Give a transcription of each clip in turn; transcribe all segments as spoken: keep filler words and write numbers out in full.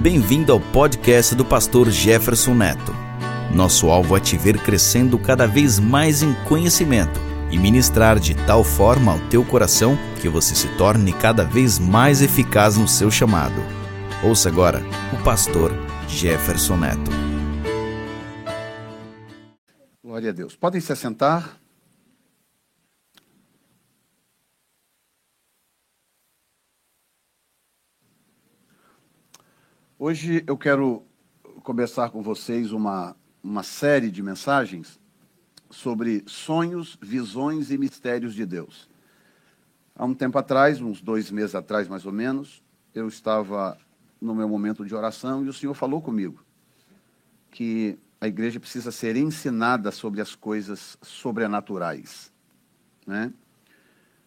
Bem-vindo ao podcast do Pastor Jefferson Neto. Nosso alvo é te ver crescendo cada vez mais em conhecimento e ministrar de tal forma ao teu coração que você se torne cada vez mais eficaz no seu chamado. Ouça agora o Pastor Jefferson Neto. Glória a Deus. Podem se assentar. Hoje eu quero começar com vocês uma, uma série de mensagens sobre sonhos, visões e mistérios de Deus. Há um tempo atrás, uns dois meses atrás mais ou menos, eu estava no meu momento de oração e o Senhor falou comigo que a igreja precisa ser ensinada sobre as coisas sobrenaturais, né?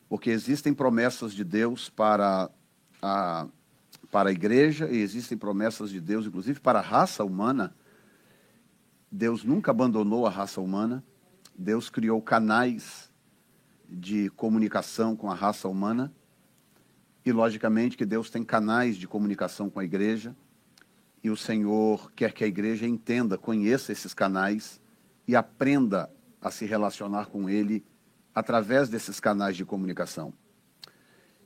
Porque existem promessas de Deus para a... para a igreja, e existem promessas de Deus, inclusive para a raça humana. Deus nunca abandonou a raça humana. Deus criou canais de comunicação com a raça humana. E, logicamente, que Deus tem canais de comunicação com a igreja. E o Senhor quer que a igreja entenda, conheça esses canais e aprenda a se relacionar com Ele através desses canais de comunicação.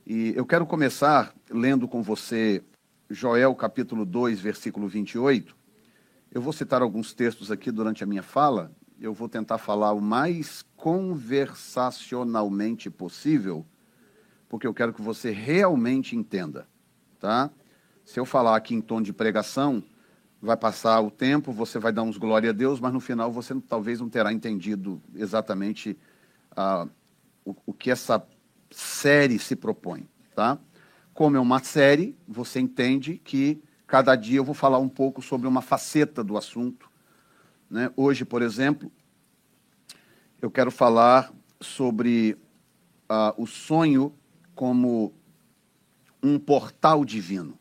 E eu quero começar lendo com você Joel, capítulo dois, versículo vinte e oito. Eu vou citar alguns textos aqui durante a minha fala. Eu vou tentar falar o mais conversacionalmente possível, porque eu quero que você realmente entenda, tá? Se eu falar aqui em tom de pregação, vai passar o tempo, você vai dar uns glória a Deus, mas no final você talvez não terá entendido exatamente ah, o, o que essa série se propõe, tá? Como é uma série, você entende que cada dia eu vou falar um pouco sobre uma faceta do assunto, né? Hoje, por exemplo, eu quero falar sobre uh, o sonho como um portal divino.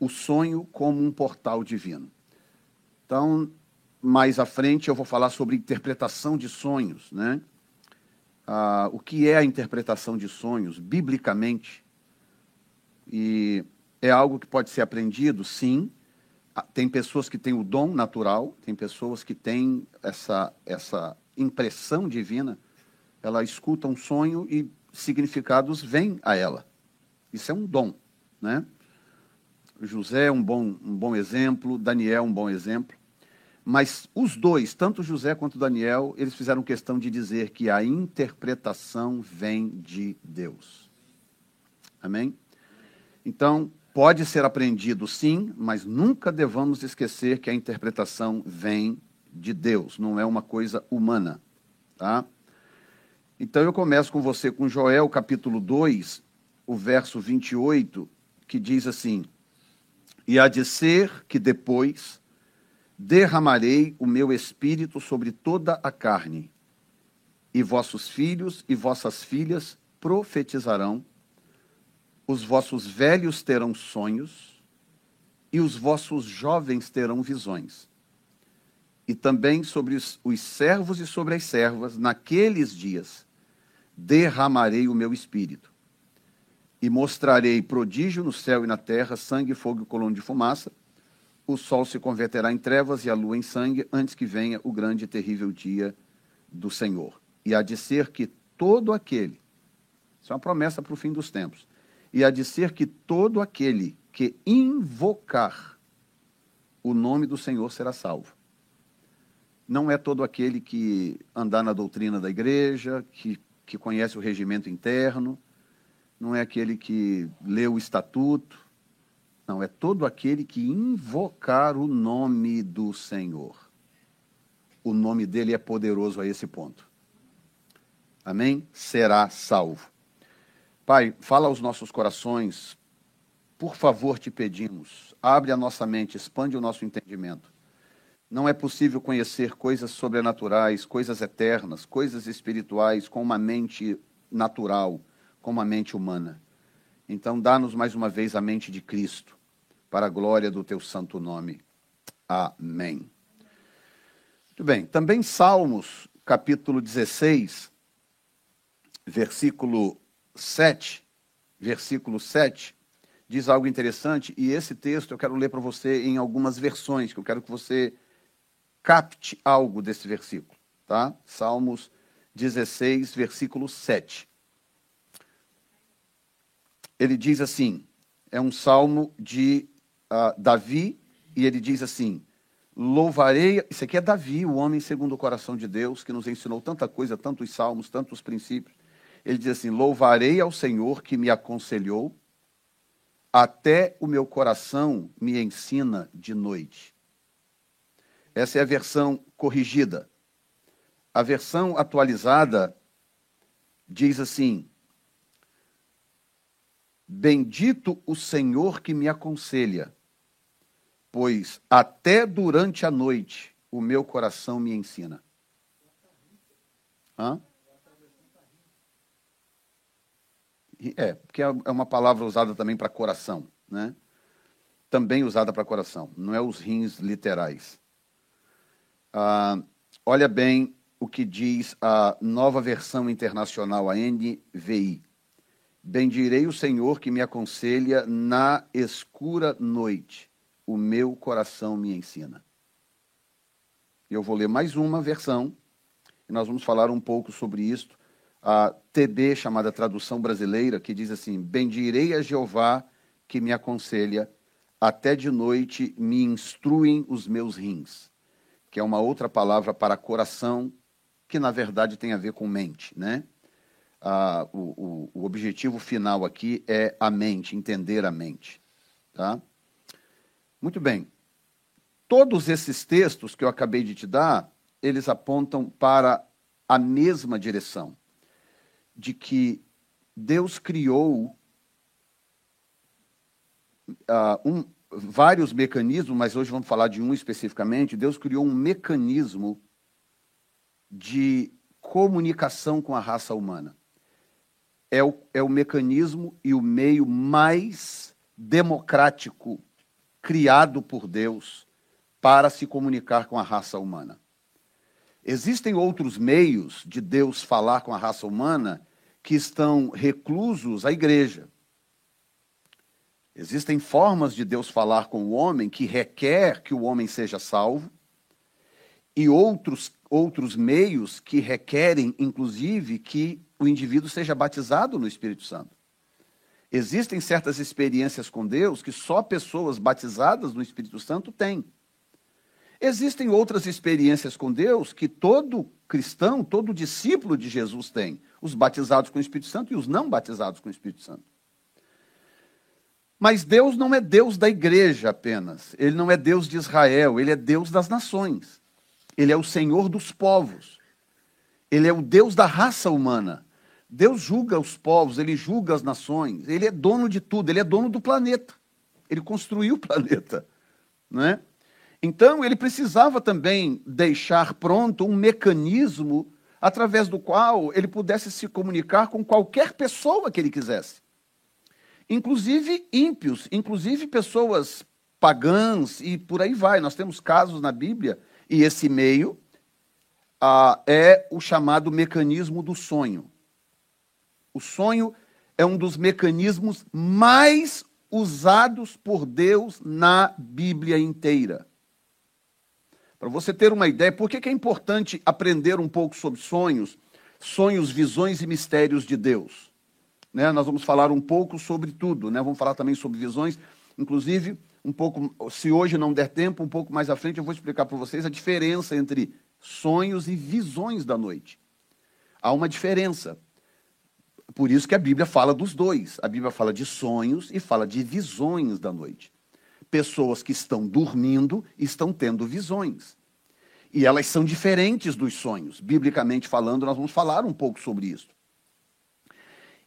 O sonho como um portal divino. Então, mais à frente, eu vou falar sobre interpretação de sonhos, né? Ah, o que é a interpretação de sonhos, biblicamente, e é algo que pode ser aprendido, sim. Tem pessoas que têm o dom natural, tem pessoas que têm essa, essa impressão divina, ela escuta um sonho e significados vêm a ela. Isso é um dom, né? José é um bom, um bom exemplo, Daniel é um bom exemplo. Mas os dois, tanto José quanto Daniel, eles fizeram questão de dizer que a interpretação vem de Deus. Amém? Então, pode ser aprendido sim, mas nunca devamos esquecer que a interpretação vem de Deus, não é uma coisa humana, tá? Então, eu começo com você, com Joel, capítulo dois, o verso vinte e oito, que diz assim: E há de ser que depois derramarei o meu espírito sobre toda a carne, e vossos filhos e vossas filhas profetizarão, os vossos velhos terão sonhos, e os vossos jovens terão visões. E também sobre os, os servos e sobre as servas, naqueles dias, derramarei o meu espírito, e mostrarei prodígio no céu e na terra, sangue, fogo e coluna de fumaça. O sol se converterá em trevas e a lua em sangue, antes que venha o grande e terrível dia do Senhor. E há de ser que todo aquele, isso é uma promessa para o fim dos tempos, e há de ser que todo aquele que invocar o nome do Senhor será salvo. Não é todo aquele que andar na doutrina da igreja, que, que conhece o regimento interno, não é aquele que leu o estatuto. Não, é todo aquele que invocar o nome do Senhor. O nome dele é poderoso a esse ponto. Amém? Será salvo. Pai, fala aos nossos corações, por favor te pedimos, abre a nossa mente, expande o nosso entendimento. Não é possível conhecer coisas sobrenaturais, coisas eternas, coisas espirituais com uma mente natural, com uma mente humana. Então, dá-nos mais uma vez a mente de Cristo, para a glória do teu santo nome. Amém. Muito bem, também Salmos, capítulo dezesseis, versículo sete, versículo sete, diz algo interessante, e esse texto eu quero ler para você em algumas versões, que eu quero que você capte algo desse versículo, tá? Salmos dezesseis, versículo sete. Ele diz assim, é um salmo de uh, Davi, e ele diz assim, louvarei, isso aqui é Davi, o homem segundo o coração de Deus, que nos ensinou tanta coisa, tantos salmos, tantos princípios. Ele diz assim, louvarei ao Senhor que me aconselhou, até o meu coração me ensina de noite. Essa é a versão corrigida. A versão atualizada diz assim, bendito o Senhor que me aconselha, pois até durante a noite o meu coração me ensina. Hã? É, porque é uma palavra usada também para coração, né? Também usada para coração, não é os rins literais. Ah, olha bem o que diz a nova versão internacional, a N V I. Bendirei o Senhor que me aconselha na escura noite, o meu coração me ensina. Eu vou ler mais uma versão, e nós vamos falar um pouco sobre isto. A T B, chamada Tradução Brasileira, que diz assim, bendirei a Jeová que me aconselha, até de noite me instruem os meus rins, que é uma outra palavra para coração, que na verdade tem a ver com mente, né? Ah, o, o, o objetivo final aqui é a mente, entender a mente, tá? Muito bem. Todos esses textos que eu acabei de te dar, eles apontam para a mesma direção, de que Deus criou uh, um, vários mecanismos, mas hoje vamos falar de um especificamente. Deus criou um mecanismo de comunicação com a raça humana. É o, é o mecanismo e o meio mais democrático criado por Deus para se comunicar com a raça humana. Existem outros meios de Deus falar com a raça humana que estão reclusos à igreja. Existem formas de Deus falar com o homem que requer que o homem seja salvo, e outros, outros meios que requerem, inclusive, que o indivíduo seja batizado no Espírito Santo. Existem certas experiências com Deus que só pessoas batizadas no Espírito Santo têm. Existem outras experiências com Deus que todo cristão, todo discípulo de Jesus tem. Os batizados com o Espírito Santo e os não batizados com o Espírito Santo. Mas Deus não é Deus da igreja apenas. Ele não é Deus de Israel, ele é Deus das nações. Ele é o Senhor dos povos. Ele é o Deus da raça humana. Deus julga os povos, ele julga as nações. Ele é dono de tudo, ele é dono do planeta. Ele construiu o planeta, não é? Então, ele precisava também deixar pronto um mecanismo através do qual ele pudesse se comunicar com qualquer pessoa que ele quisesse. Inclusive ímpios, inclusive pessoas pagãs e por aí vai. Nós temos casos na Bíblia, e esse meio ah, é o chamado mecanismo do sonho. O sonho é um dos mecanismos mais usados por Deus na Bíblia inteira. Para você ter uma ideia, por que é importante aprender um pouco sobre sonhos, sonhos, visões e mistérios de Deus? Né? Nós vamos falar um pouco sobre tudo, né? Vamos falar também sobre visões, inclusive, um pouco, se hoje não der tempo, um pouco mais à frente eu vou explicar para vocês a diferença entre sonhos e visões da noite. Há uma diferença. Por isso que a Bíblia fala dos dois. A Bíblia fala de sonhos e fala de visões da noite. Pessoas que estão dormindo estão tendo visões. E elas são diferentes dos sonhos. Biblicamente falando, nós vamos falar um pouco sobre isso.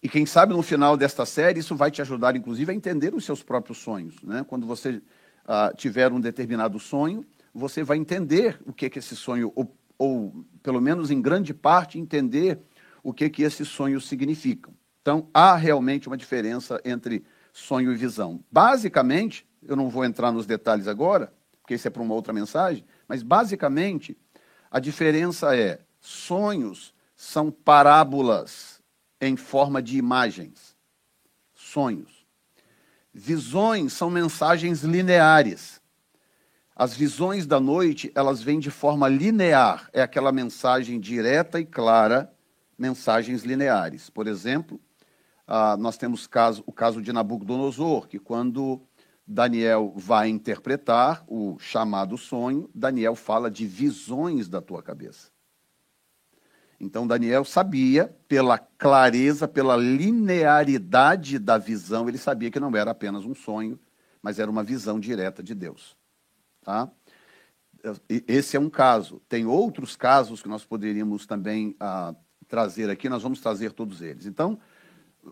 E quem sabe no final desta série, isso vai te ajudar, inclusive, a entender os seus próprios sonhos, né? Quando você ah, tiver um determinado sonho, você vai entender o que é que esse sonho, ou, ou pelo menos em grande parte, entender o que é que esses sonhos significam. Então, há realmente uma diferença entre sonho e visão. Basicamente, eu não vou entrar nos detalhes agora, porque isso é para uma outra mensagem, mas basicamente a diferença é, sonhos são parábolas em forma de imagens. Sonhos. Visões são mensagens lineares. As visões da noite, elas vêm de forma linear. É aquela mensagem direta e clara, mensagens lineares. Por exemplo, ah, nós temos caso, o caso de Nabucodonosor, que quando Daniel vai interpretar o chamado sonho, Daniel fala de visões da tua cabeça. Então, Daniel sabia, pela clareza, pela linearidade da visão, ele sabia que não era apenas um sonho, mas era uma visão direta de Deus. Tá? Esse é um caso. Tem outros casos que nós poderíamos também ah, trazer aqui, nós vamos trazer todos eles. Então,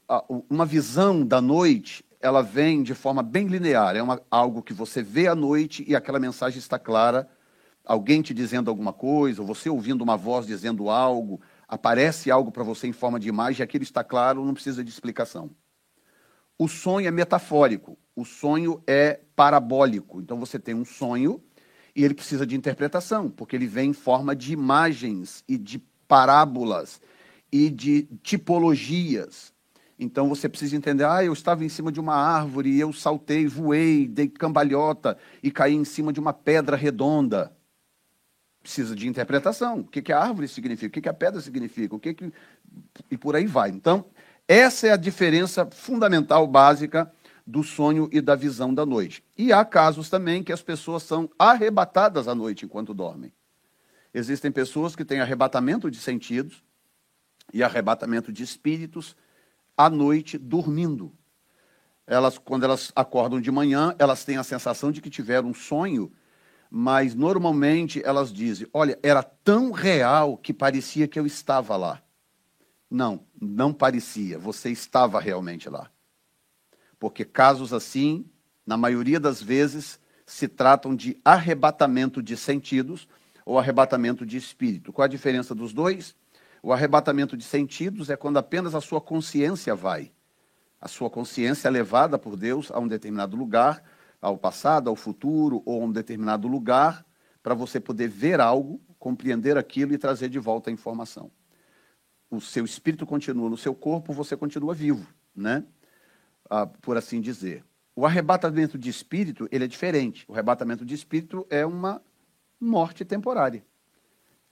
a, uma visão da noite, ela vem de forma bem linear, é uma, algo que você vê à noite e aquela mensagem está clara, alguém te dizendo alguma coisa, ou você ouvindo uma voz dizendo algo, aparece algo para você em forma de imagem, aquilo está claro, não precisa de explicação. O sonho é metafórico, o sonho é parabólico. Então você tem um sonho e ele precisa de interpretação, porque ele vem em forma de imagens e de parábolas e de tipologias. Então você precisa entender, ah, eu estava em cima de uma árvore, e eu saltei, voei, dei cambalhota e caí em cima de uma pedra redonda. Precisa de interpretação. O que que a árvore significa? O que que a pedra significa? O que que... E por aí vai. Então, essa é a diferença fundamental, básica, do sonho e da visão da noite. E há casos também que as pessoas são arrebatadas à noite enquanto dormem. Existem pessoas que têm arrebatamento de sentidos e arrebatamento de espíritos à noite dormindo. Elas, quando elas acordam de manhã, elas têm a sensação de que tiveram um sonho, mas normalmente elas dizem, olha, era tão real que parecia que eu estava lá. Não, não parecia, você estava realmente lá. Porque casos assim, na maioria das vezes, se tratam de arrebatamento de sentidos ou arrebatamento de espírito. Qual a diferença dos dois? O arrebatamento de sentidos é quando apenas a sua consciência vai. A sua consciência é levada por Deus a um determinado lugar, ao passado, ao futuro, ou a um determinado lugar, para você poder ver algo, compreender aquilo e trazer de volta a informação. O seu espírito continua no seu corpo, você continua vivo, né? Ah, por assim dizer. O arrebatamento de espírito, ele é diferente. O arrebatamento de espírito é uma morte temporária.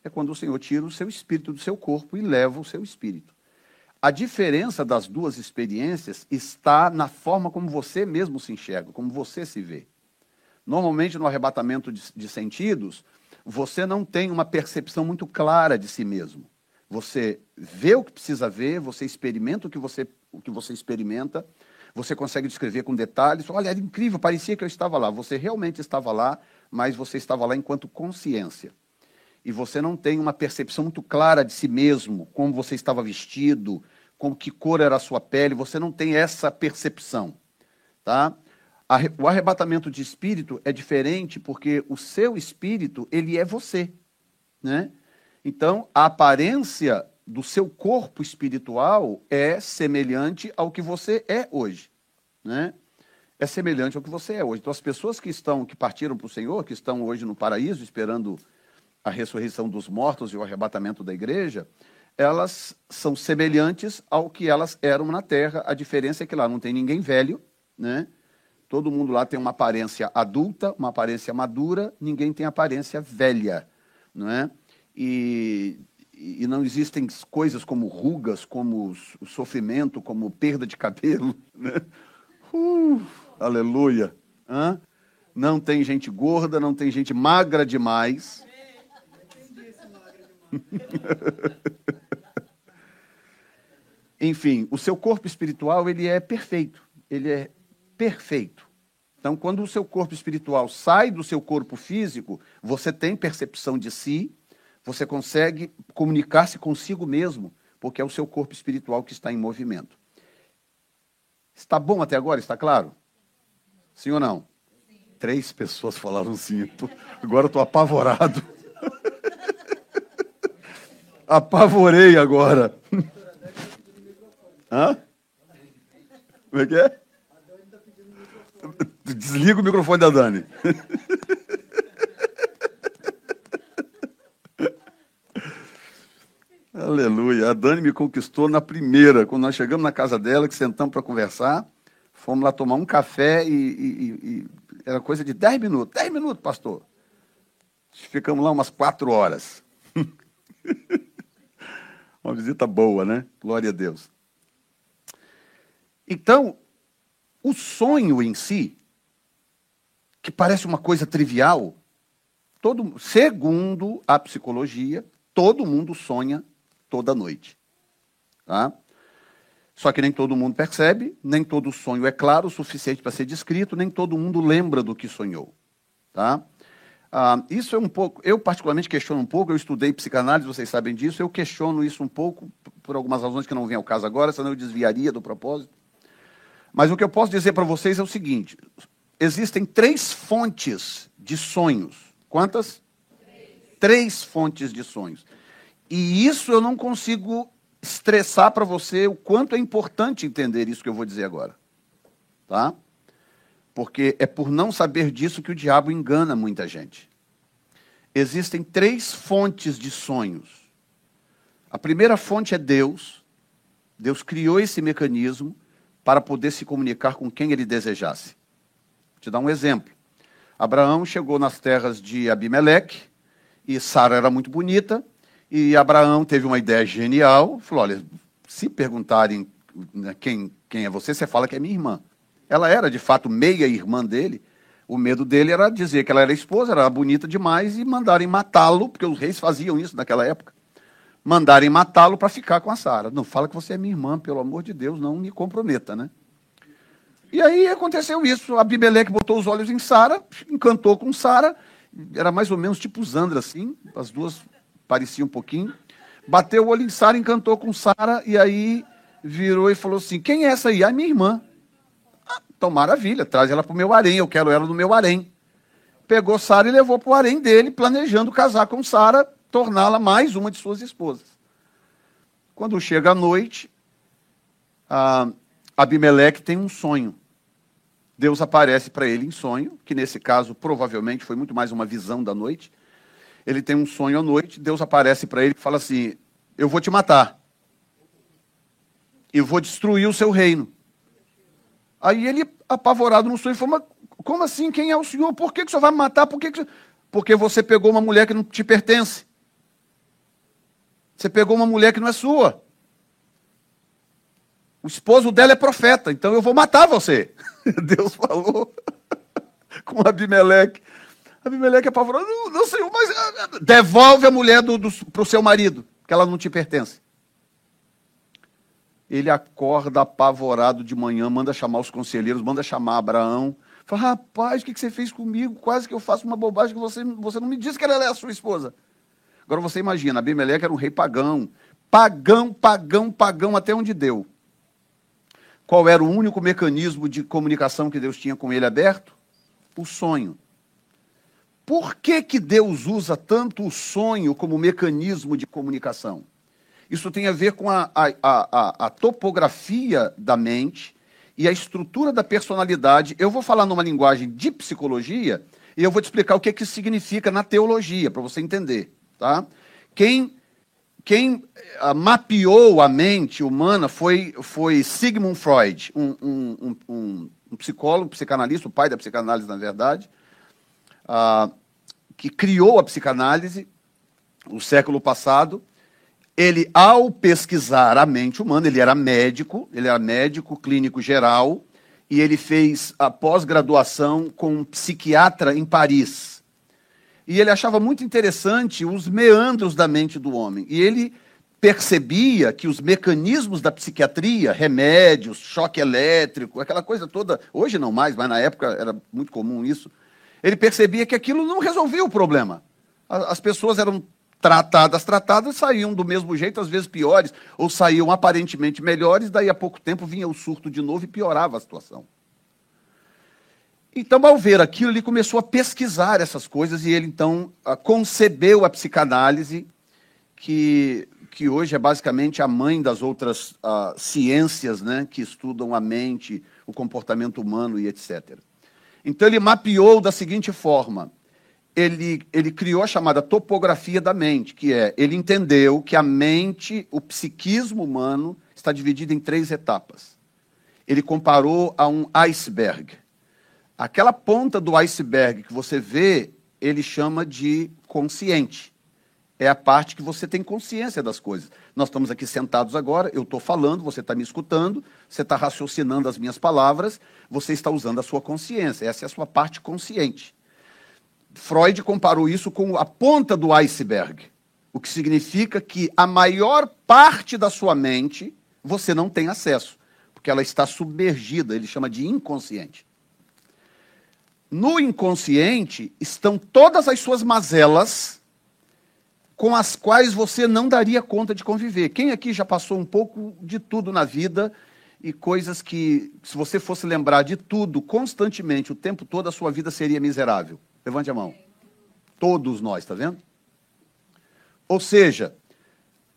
É quando o Senhor tira o seu espírito do seu corpo e leva o seu espírito. A diferença das duas experiências está na forma como você mesmo se enxerga, como você se vê. Normalmente, no arrebatamento de, de sentidos, você não tem uma percepção muito clara de si mesmo. Você vê o que precisa ver, você experimenta o que você, o que você experimenta, você consegue descrever com detalhes. Olha, era incrível, parecia que eu estava lá. Você realmente estava lá, mas você estava lá enquanto consciência. E você não tem uma percepção muito clara de si mesmo, como você estava vestido, com que cor era a sua pele, você não tem essa percepção. Tá? O arrebatamento de espírito é diferente porque o seu espírito, ele é você. Né? Então, a aparência do seu corpo espiritual é semelhante ao que você é hoje. Né? É semelhante ao que você é hoje. Então, as pessoas que, estão, que partiram para o Senhor, que estão hoje no paraíso esperando a ressurreição dos mortos e o arrebatamento da igreja, elas são semelhantes ao que elas eram na terra. A diferença é que lá não tem ninguém velho, né? Todo mundo lá tem uma aparência adulta, uma aparência madura, ninguém tem aparência velha, não é? E, e não existem coisas como rugas, como sofrimento, como perda de cabelo, né? Uh, aleluia! Hã? Não tem gente gorda, não tem gente magra demais. Enfim, o seu corpo espiritual, ele é perfeito, ele é perfeito. Então, quando o seu corpo espiritual sai do seu corpo físico, você tem percepção de si, você consegue comunicar-se consigo mesmo, porque é o seu corpo espiritual que está em movimento. Está bom até agora? Está claro? Sim ou não? Sim. Três pessoas falaram sim. Tô... Agora eu estou apavorado. Apavorei agora. Hã? Como é que é? Desliga o microfone da Dani. Aleluia. A Dani me conquistou na primeira. Quando nós chegamos na casa dela, que sentamos para conversar, Fomos lá tomar um café e, e, e era coisa de dez minutos. dez minutos, pastor. Ficamos lá umas quatro horas. Uma visita boa, né? Glória a Deus. Então, o sonho em si, que parece uma coisa trivial, todo, segundo a psicologia, todo mundo sonha toda noite. Tá? Só que nem todo mundo percebe, nem todo sonho é claro o suficiente para ser descrito, nem todo mundo lembra do que sonhou. Tá? Ah, isso é um pouco... Eu, particularmente, questiono um pouco. Eu estudei psicanálise, vocês sabem disso. Eu questiono isso um pouco, por algumas razões que não vêm ao caso agora, senão eu desviaria do propósito. Mas o que eu posso dizer para vocês é o seguinte. Existem três fontes de sonhos. Quantas? Três. Três fontes de sonhos. E isso eu não consigo... estressar para você o quanto é importante entender isso que eu vou dizer agora. Tá? Porque é por não saber disso que o diabo engana muita gente. Existem três fontes de sonhos. A primeira fonte é Deus. Deus criou esse mecanismo para poder se comunicar com quem ele desejasse. Vou te dar um exemplo. Abraão chegou nas terras de Abimeleque e Sara era muito bonita. E Abraão teve uma ideia genial, falou, olha, se perguntarem quem, quem é você, você fala que é minha irmã. Ela era, de fato, meia-irmã dele. O medo dele era dizer que ela era esposa, era bonita demais, e mandarem matá-lo, porque os reis faziam isso naquela época, mandarem matá-lo para ficar com a Sara. Não, fala que você é minha irmã, pelo amor de Deus, não me comprometa, né? E aí aconteceu isso, Abimeleque botou os olhos em Sara, encantou com Sara, era mais ou menos tipo Zandra, assim, as duas... parecia um pouquinho, bateu o olho em Sara, encantou com Sara, e aí virou e falou assim, quem é essa aí? A minha irmã. Ah, então maravilha, traz ela para o meu harém, eu quero ela no meu harém. Pegou Sara e levou para o harém dele, planejando casar com Sara, torná-la mais uma de suas esposas. Quando chega a noite, a Abimeleque tem um sonho. Deus aparece para ele em sonho, que nesse caso provavelmente foi muito mais uma visão da noite. Ele tem um sonho à noite, Deus aparece para ele e fala assim, eu vou te matar. Eu vou destruir o seu reino. Aí ele, apavorado no sonho, falou, mas como assim? Quem é o senhor? Por que, que o senhor vai me matar? Por que que... Porque você pegou uma mulher que não te pertence. Você pegou uma mulher que não é sua. O esposo dela é profeta, então eu vou matar você. Deus falou com Abimeleque. Abimeleque apavorou, não, não, senhor, mas... Devolve a mulher para o seu marido, que ela não te pertence. Ele acorda apavorado de manhã, manda chamar os conselheiros, manda chamar Abraão. Fala, rapaz, o que, que você fez comigo? Quase que eu faço uma bobagem que você, você não me disse que ela é a sua esposa. Agora você imagina, Abimeleque era um rei pagão. Pagão, pagão, pagão, até onde deu. Qual era o único mecanismo de comunicação que Deus tinha com ele aberto? O sonho. Por que que Deus usa tanto o sonho como mecanismo de comunicação? Isso tem a ver com a, a, a, a topografia da mente e a estrutura da personalidade. Eu vou falar numa linguagem de psicologia e eu vou te explicar o que, que isso significa na teologia, para você entender. Tá? Quem, quem mapeou a mente humana foi, foi Sigmund Freud, um, um, um, um psicólogo, psicanalista, o pai da psicanálise, na verdade, Ah, que criou a psicanálise no século passado. Ele, ao pesquisar a mente humana, ele era médico, ele era médico clínico geral, e ele fez a pós-graduação com um psiquiatra em Paris. E ele achava muito interessante os meandros da mente do homem. E ele percebia que os mecanismos da psiquiatria, remédios, choque elétrico, aquela coisa toda, hoje não mais, mas na época era muito comum isso, ele percebia que aquilo não resolvia o problema. As pessoas eram tratadas, tratadas, saíam do mesmo jeito, às vezes piores, ou saíam aparentemente melhores, daí a pouco tempo vinha o surto de novo e piorava a situação. Então, ao ver aquilo, ele começou a pesquisar essas coisas e ele, então, concebeu a psicanálise, que, que hoje é basicamente a mãe das outras uh, ciências, né, que estudam a mente, o comportamento humano e etcétera. Então, ele mapeou da seguinte forma. Ele, ele criou a chamada topografia da mente, que é, ele entendeu que a mente, o psiquismo humano, está dividido em três etapas. ele comparou a um iceberg. Aquela ponta do iceberg que você vê, ele chama de consciente. É a parte que você tem consciência das coisas. Nós estamos aqui sentados agora, eu estou falando, você está me escutando, você está raciocinando as minhas palavras, você está usando a sua consciência, essa é a sua parte consciente. Freud comparou isso com a ponta do iceberg, o que significa que a maior parte da sua mente você não tem acesso, porque ela está submergida, ele chama de inconsciente. No inconsciente estão todas as suas mazelas com as quais você não daria conta de conviver. Quem aqui já passou um pouco de tudo na vida e coisas que, se você fosse lembrar de tudo constantemente, o tempo todo, a sua vida seria miserável? Levante a mão. Todos nós, está vendo? Ou seja,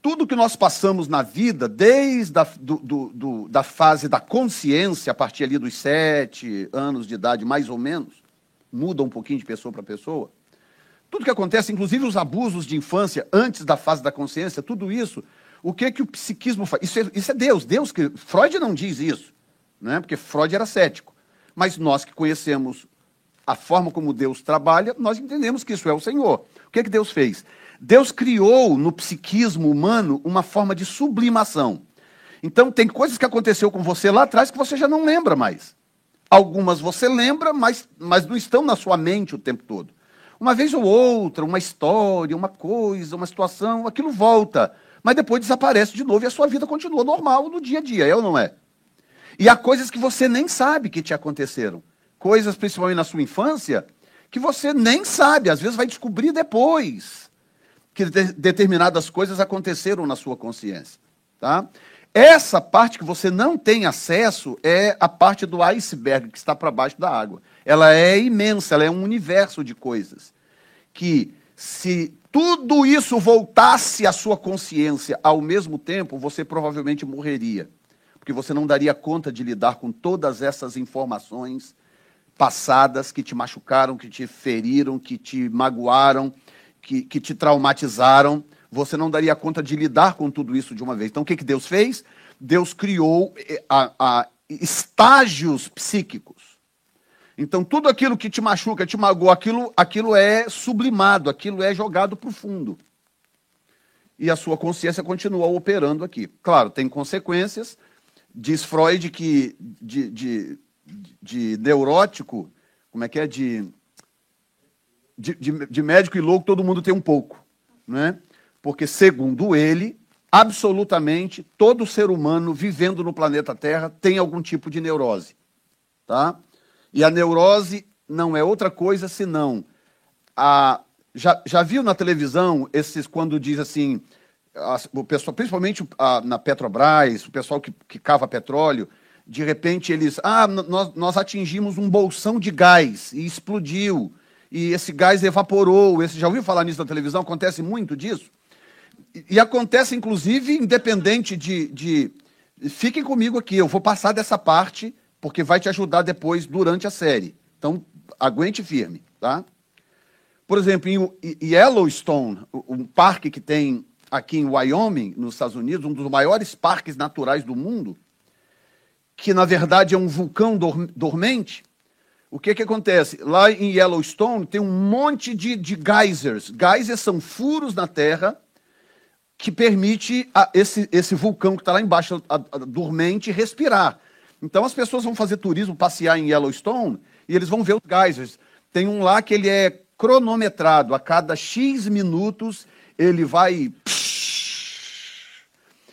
tudo que nós passamos na vida, desde a do, do, do, da fase da consciência, a partir ali dos sete anos de idade, mais ou menos, muda um pouquinho de pessoa para pessoa, tudo que acontece, inclusive os abusos de infância antes da fase da consciência, tudo isso, o que é que o psiquismo faz? Isso é, isso é Deus, Deus que... Freud não diz isso, né? Porque Freud era cético. Mas nós que conhecemos a forma como Deus trabalha, nós entendemos que isso é o Senhor. O que é que Deus fez? Deus criou no psiquismo humano uma forma de sublimação. Então tem coisas que aconteceu com você lá atrás que você já não lembra mais. Algumas você lembra, mas, mas não estão na sua mente o tempo todo. Uma vez ou outra, uma história, uma coisa, uma situação, aquilo volta. Mas depois desaparece de novo e a sua vida continua normal no dia a dia, é ou não é? E há coisas que você nem sabe que te aconteceram. Coisas, principalmente na sua infância, que você nem sabe, às vezes vai descobrir depois que de- determinadas coisas aconteceram na sua consciência. Tá? Essa parte que você não tem acesso é a parte do iceberg que está para baixo da água. Ela é imensa, ela é um universo de coisas. Que se tudo isso voltasse à sua consciência ao mesmo tempo, você provavelmente morreria. Porque você não daria conta de lidar com todas essas informações passadas que te machucaram, que te feriram, que te magoaram, que, que te traumatizaram. Você não daria conta de lidar com tudo isso de uma vez. Então, o que, que Deus fez? Deus criou a, a estágios psíquicos. Então, tudo aquilo que te machuca, te magoa, aquilo, aquilo é sublimado, aquilo é jogado para o fundo. E a sua consciência continua operando aqui. Claro, tem consequências. Diz Freud que de, de, de neurótico, como é que é? De, de, de, de médico e louco, todo mundo tem um pouco, né? Porque, segundo ele, absolutamente todo ser humano vivendo no planeta Terra tem algum tipo de neurose. Tá? E a neurose não é outra coisa senão... A... Já, já viu na televisão, esses quando diz assim, a, o pessoal, principalmente a, na Petrobras, o pessoal que, que cava petróleo, de repente eles... Ah, nós, nós atingimos um bolsão de gás e explodiu, e esse gás evaporou. Esse, já ouviu falar nisso na televisão? Acontece muito disso? E acontece, inclusive, independente de, de... Fiquem comigo aqui, eu vou passar dessa parte, porque vai te ajudar depois, durante a série. Então, aguente firme, tá? Por exemplo, em Yellowstone, um parque que tem aqui em Wyoming, nos Estados Unidos, um dos maiores parques naturais do mundo, que, na verdade, é um vulcão dormente. O que que acontece? Lá em Yellowstone tem um monte de, de geysers. Geysers são furos na terra que permite a esse, esse vulcão que está lá embaixo, a, a, dormente, respirar. Então as pessoas vão fazer turismo, passear em Yellowstone, e eles vão ver os geysers. Tem um lá que ele é cronometrado, a cada X minutos ele vai... Psh,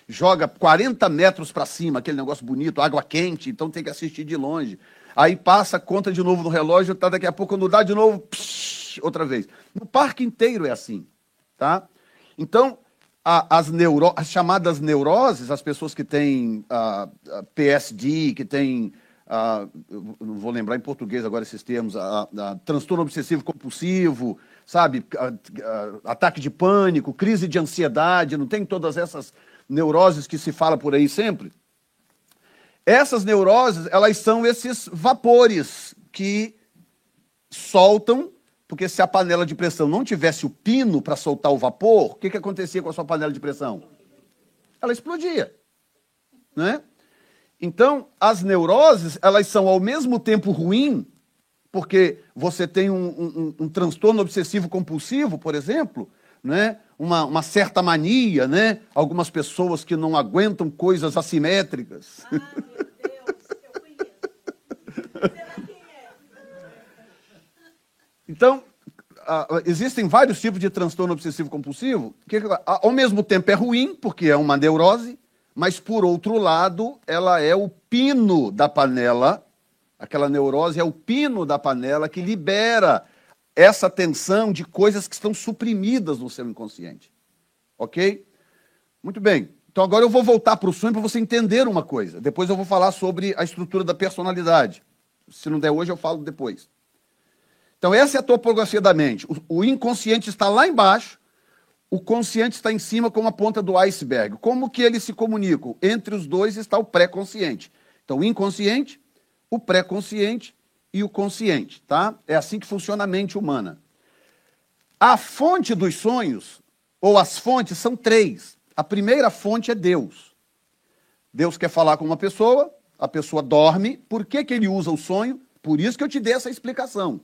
joga quarenta metros para cima, aquele negócio bonito, água quente, então tem que assistir de longe. Aí passa, conta de novo no relógio, tá, daqui a pouco quando dá de novo, psh, outra vez. No parque inteiro é assim, tá? Então... As, neuro... as chamadas neuroses, as pessoas que têm ah, P S D, que têm, ah, não vou lembrar em português agora esses termos, ah, ah, transtorno obsessivo compulsivo, sabe, ah, ah, ataque de pânico, crise de ansiedade, não tem todas essas neuroses que se fala por aí sempre? Essas neuroses, elas são esses vapores que soltam. Porque se a panela de pressão não tivesse o pino para soltar o vapor, o que, que acontecia com a sua panela de pressão? Ela explodia, né? Então, as neuroses, elas são ao mesmo tempo ruim, porque você tem um, um, um, um transtorno obsessivo compulsivo, por exemplo, né? Uma, uma certa mania, né? Algumas pessoas que não aguentam coisas assimétricas. Ai, meu Deus, eu conheço. Será quem é? Então, a, existem vários tipos de transtorno obsessivo compulsivo, que a, ao mesmo tempo é ruim, porque é uma neurose, mas, por outro lado, ela é o pino da panela, aquela neurose é o pino da panela que libera essa tensão de coisas que estão suprimidas no seu inconsciente. Ok? Muito bem. Então agora eu vou voltar para o sonho para você entender uma coisa. Depois eu vou falar sobre a estrutura da personalidade. Se não der hoje, eu falo depois. Então essa é a topografia da mente. O, o inconsciente está lá embaixo, o consciente está em cima como a ponta do iceberg. Como que eles se comunicam? Entre os dois está o pré-consciente. Então o inconsciente, o pré-consciente e o consciente, tá? É assim que funciona a mente humana. A fonte dos sonhos, ou as fontes, são três. A primeira fonte é Deus. Deus quer falar com uma pessoa, a pessoa dorme. Por que que ele usa o sonho? Por isso que eu te dei essa explicação.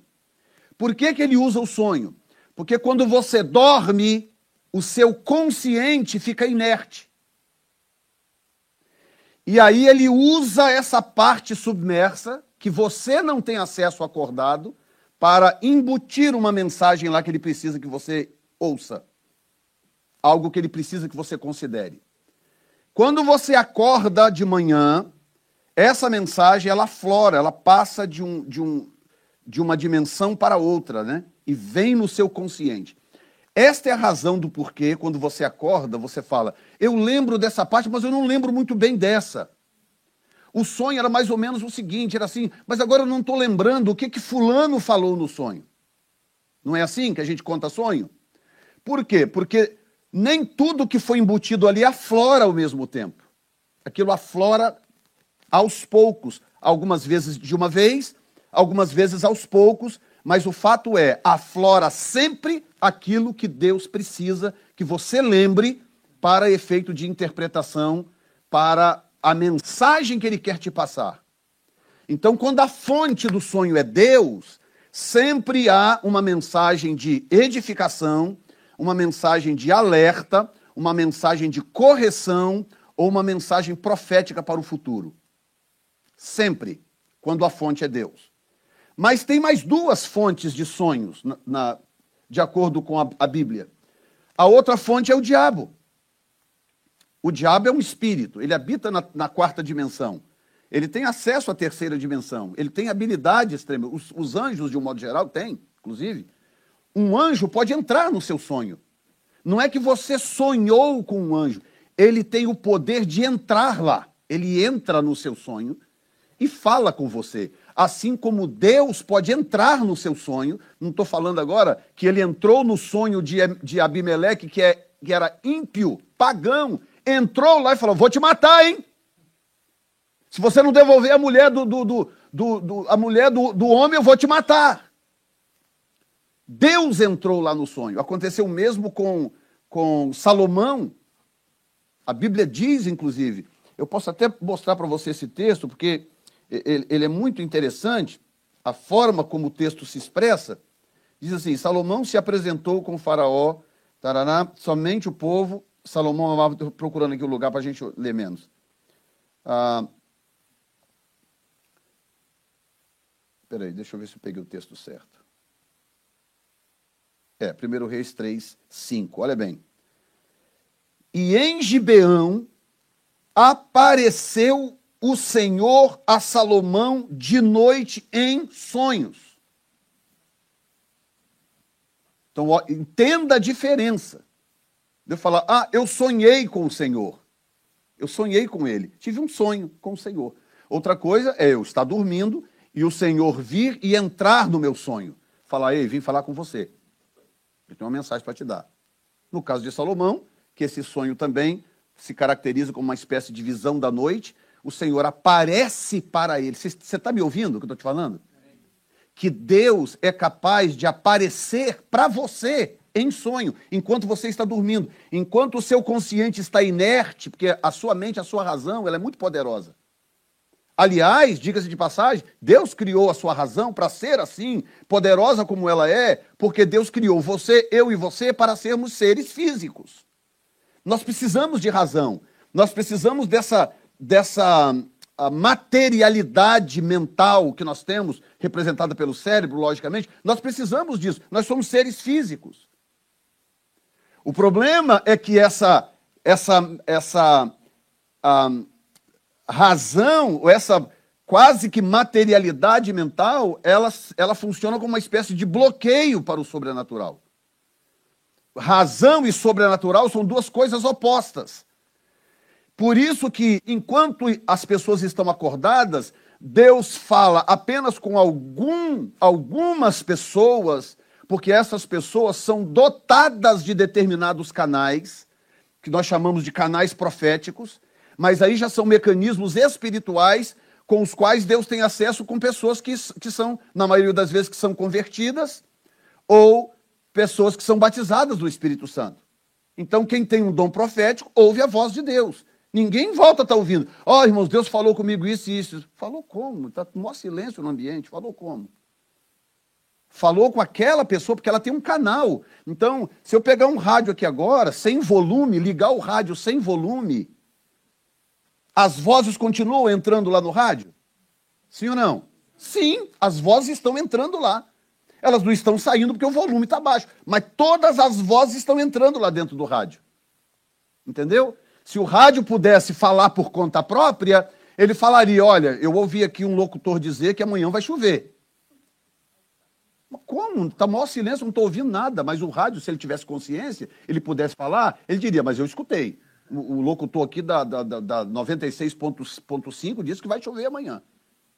Por que que ele usa o sonho? Porque quando você dorme, o seu consciente fica inerte. E aí ele usa essa parte submersa, que você não tem acesso acordado, para embutir uma mensagem lá que ele precisa que você ouça. Algo que ele precisa que você considere. Quando você acorda de manhã, essa mensagem, ela aflora, ela passa de, um, de, um, de uma dimensão para outra, né? E vem no seu consciente. Esta é a razão do porquê, quando você acorda, você fala, eu lembro dessa parte, mas eu não lembro muito bem dessa. O sonho era mais ou menos o seguinte, era assim, mas agora eu não estou lembrando o que que fulano falou no sonho. Não é assim que a gente conta sonho? Por quê? Porque nem tudo que foi embutido ali aflora ao mesmo tempo. Aquilo aflora aos poucos, algumas vezes de uma vez, algumas vezes aos poucos, mas o fato é, aflora sempre aquilo que Deus precisa que você lembre para efeito de interpretação, para a mensagem que ele quer te passar. Então, quando a fonte do sonho é Deus, sempre há uma mensagem de edificação, uma mensagem de alerta, uma mensagem de correção ou uma mensagem profética para o futuro. Sempre, quando a fonte é Deus. Mas tem mais duas fontes de sonhos, na, na, de acordo com a, a Bíblia. A outra fonte é o diabo. O diabo é um espírito, ele habita na, na quarta dimensão. Ele tem acesso à terceira dimensão, ele tem habilidade extrema. Os, os anjos, de um modo geral, têm, inclusive. Um anjo pode entrar no seu sonho. Não é que você sonhou com um anjo, ele tem o poder de entrar lá. Ele entra no seu sonho e fala com você. Assim como Deus pode entrar no seu sonho, não estou falando agora que ele entrou no sonho de, de Abimeleque, que, é, que era ímpio, pagão, entrou lá e falou, vou te matar, hein? Se você não devolver a mulher do, do, do, do, do, a mulher do, do homem, eu vou te matar. Deus entrou lá no sonho. Aconteceu o mesmo com, com Salomão. A Bíblia diz, inclusive, eu posso até mostrar para você esse texto, porque ele é muito interessante, a forma como o texto se expressa. Diz assim, Salomão se apresentou com o faraó, tarará, somente o povo... Salomão amava, estou procurando aqui o lugar para a gente ler menos. Ah, peraí, deixa eu ver se eu peguei o texto certo. É, primeiro Reis três, cinco, olha bem. E em Gibeão apareceu o Senhor a Salomão de noite em sonhos. Então, ó, entenda a diferença. De eu falar, ah, eu sonhei com o Senhor. Eu sonhei com ele. Tive um sonho com o Senhor. Outra coisa é eu estar dormindo e o Senhor vir e entrar no meu sonho. Falar, ei, vim falar com você. Eu tenho uma mensagem para te dar. No caso de Salomão, que esse sonho também se caracteriza como uma espécie de visão da noite, o Senhor aparece para ele. Você está me ouvindo o que eu estou te falando? Que Deus é capaz de aparecer para você em sonho, enquanto você está dormindo, enquanto o seu consciente está inerte, porque a sua mente, a sua razão, ela é muito poderosa. Aliás, diga-se de passagem, Deus criou a sua razão para ser assim, poderosa como ela é, porque Deus criou você, eu e você, para sermos seres físicos. Nós precisamos de razão, nós precisamos dessa, dessa a materialidade mental que nós temos, representada pelo cérebro, logicamente, nós precisamos disso, nós somos seres físicos. O problema é que essa, essa, essa a razão, ou essa quase que materialidade mental, ela, ela funciona como uma espécie de bloqueio para o sobrenatural. Razão e sobrenatural são duas coisas opostas. Por isso que, enquanto as pessoas estão acordadas, Deus fala apenas com algum, algumas pessoas, porque essas pessoas são dotadas de determinados canais, que nós chamamos de canais proféticos, mas aí já são mecanismos espirituais com os quais Deus tem acesso com pessoas que, que são, na maioria das vezes, que são convertidas ou pessoas que são batizadas do Espírito Santo. Então, quem tem um dom profético ouve a voz de Deus. Ninguém volta a estar ouvindo. Ó, oh, irmãos, Deus falou comigo isso e isso. Falou como? Está um maior silêncio no ambiente. Falou como? Falou com aquela pessoa, porque ela tem um canal. Então, se eu pegar um rádio aqui agora, sem volume, ligar o rádio sem volume, as vozes continuam entrando lá no rádio? Sim ou não? Sim, as vozes estão entrando lá. Elas não estão saindo porque o volume está baixo. Mas todas as vozes estão entrando lá dentro do rádio. Entendeu? Se o rádio pudesse falar por conta própria, ele falaria, olha, eu ouvi aqui um locutor dizer que amanhã vai chover. Mas como? Está maior silêncio, não estou ouvindo nada. Mas o rádio, se ele tivesse consciência, ele pudesse falar, ele diria, mas eu escutei. O, o locutor aqui da, da, da, da noventa e seis ponto cinco disse que vai chover amanhã.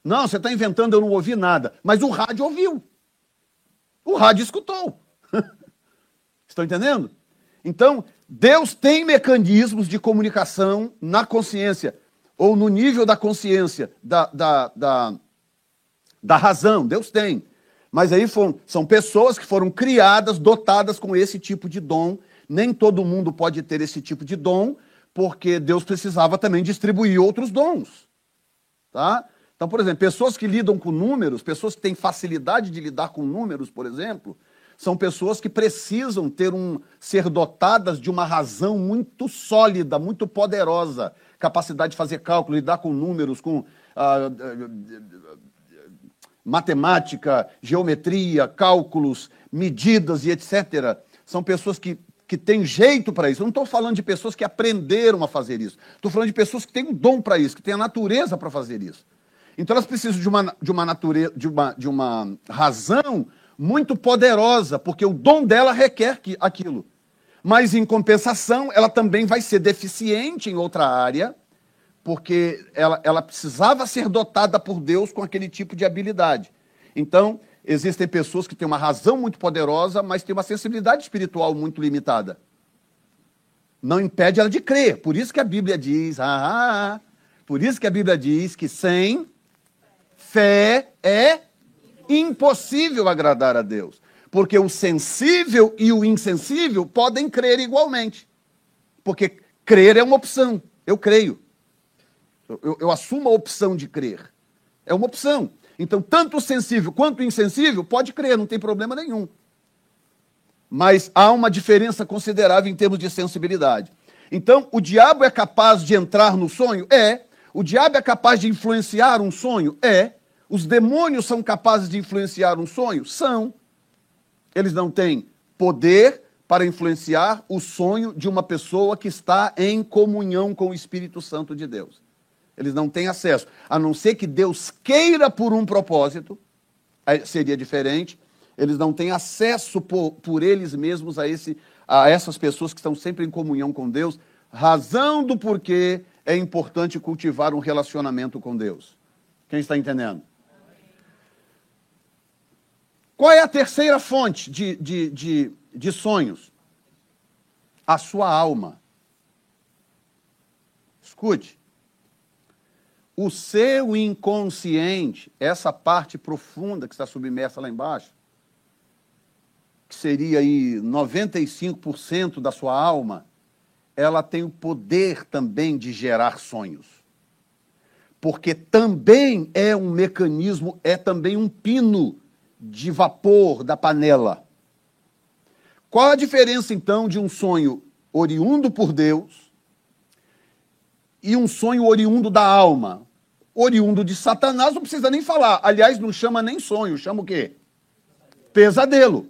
Não, você está inventando, eu não ouvi nada. Mas o rádio ouviu. O rádio escutou. Estão entendendo? Então, Deus tem mecanismos de comunicação na consciência, ou no nível da consciência, da, da, da, da razão. Deus tem. Mas aí foram, são pessoas que foram criadas, dotadas com esse tipo de dom. Nem todo mundo pode ter esse tipo de dom, porque Deus precisava também distribuir outros dons. Tá? Então, por exemplo, pessoas que lidam com números, pessoas que têm facilidade de lidar com números, por exemplo, são pessoas que precisam ter um, ser dotadas de uma razão muito sólida, muito poderosa, capacidade de fazer cálculo, lidar com números, com ah, matemática, geometria, cálculos, medidas e etcétera. São pessoas que, que têm jeito para isso. Eu não estou falando de pessoas que aprenderam a fazer isso. Estou falando de pessoas que têm um dom para isso, que têm a natureza para fazer isso. Então elas precisam de uma, de uma, natureza, de uma, de uma razão muito poderosa, porque o dom dela requer que, aquilo. Mas, em compensação, ela também vai ser deficiente em outra área, porque ela, ela precisava ser dotada por Deus com aquele tipo de habilidade. Então, existem pessoas que têm uma razão muito poderosa, mas têm uma sensibilidade espiritual muito limitada. Não impede ela de crer. Por isso que a Bíblia diz... Ah, ah, ah. Por isso que a Bíblia diz que sem... fé é impossível agradar a Deus, porque o sensível e o insensível podem crer igualmente, porque crer é uma opção, eu creio, eu, eu assumo a opção de crer, é uma opção, então tanto o sensível quanto o insensível pode crer, não tem problema nenhum, mas há uma diferença considerável em termos de sensibilidade. Então, o diabo é capaz de entrar no sonho? É. O diabo é capaz de influenciar um sonho? É. Os demônios são capazes de influenciar um sonho? São. Eles não têm poder para influenciar o sonho de uma pessoa que está em comunhão com o Espírito Santo de Deus. Eles não têm acesso. A não ser que Deus queira por um propósito, seria diferente. Eles não têm acesso por, por eles mesmos a, esse, a essas pessoas que estão sempre em comunhão com Deus. Razão do porquê é importante cultivar um relacionamento com Deus. Quem está entendendo? Qual é a terceira fonte de, de, de, de sonhos? A sua alma. Escute. O seu inconsciente, essa parte profunda que está submersa lá embaixo, que seria aí noventa e cinco por cento da sua alma, ela tem o poder também de gerar sonhos. porque também é um mecanismo, é também um pino de vapor da panela. Qual a diferença, então, de um sonho oriundo por Deus e um sonho oriundo da alma? Oriundo de Satanás, não precisa nem falar. Aliás, não chama nem sonho, chama o quê? Pesadelo.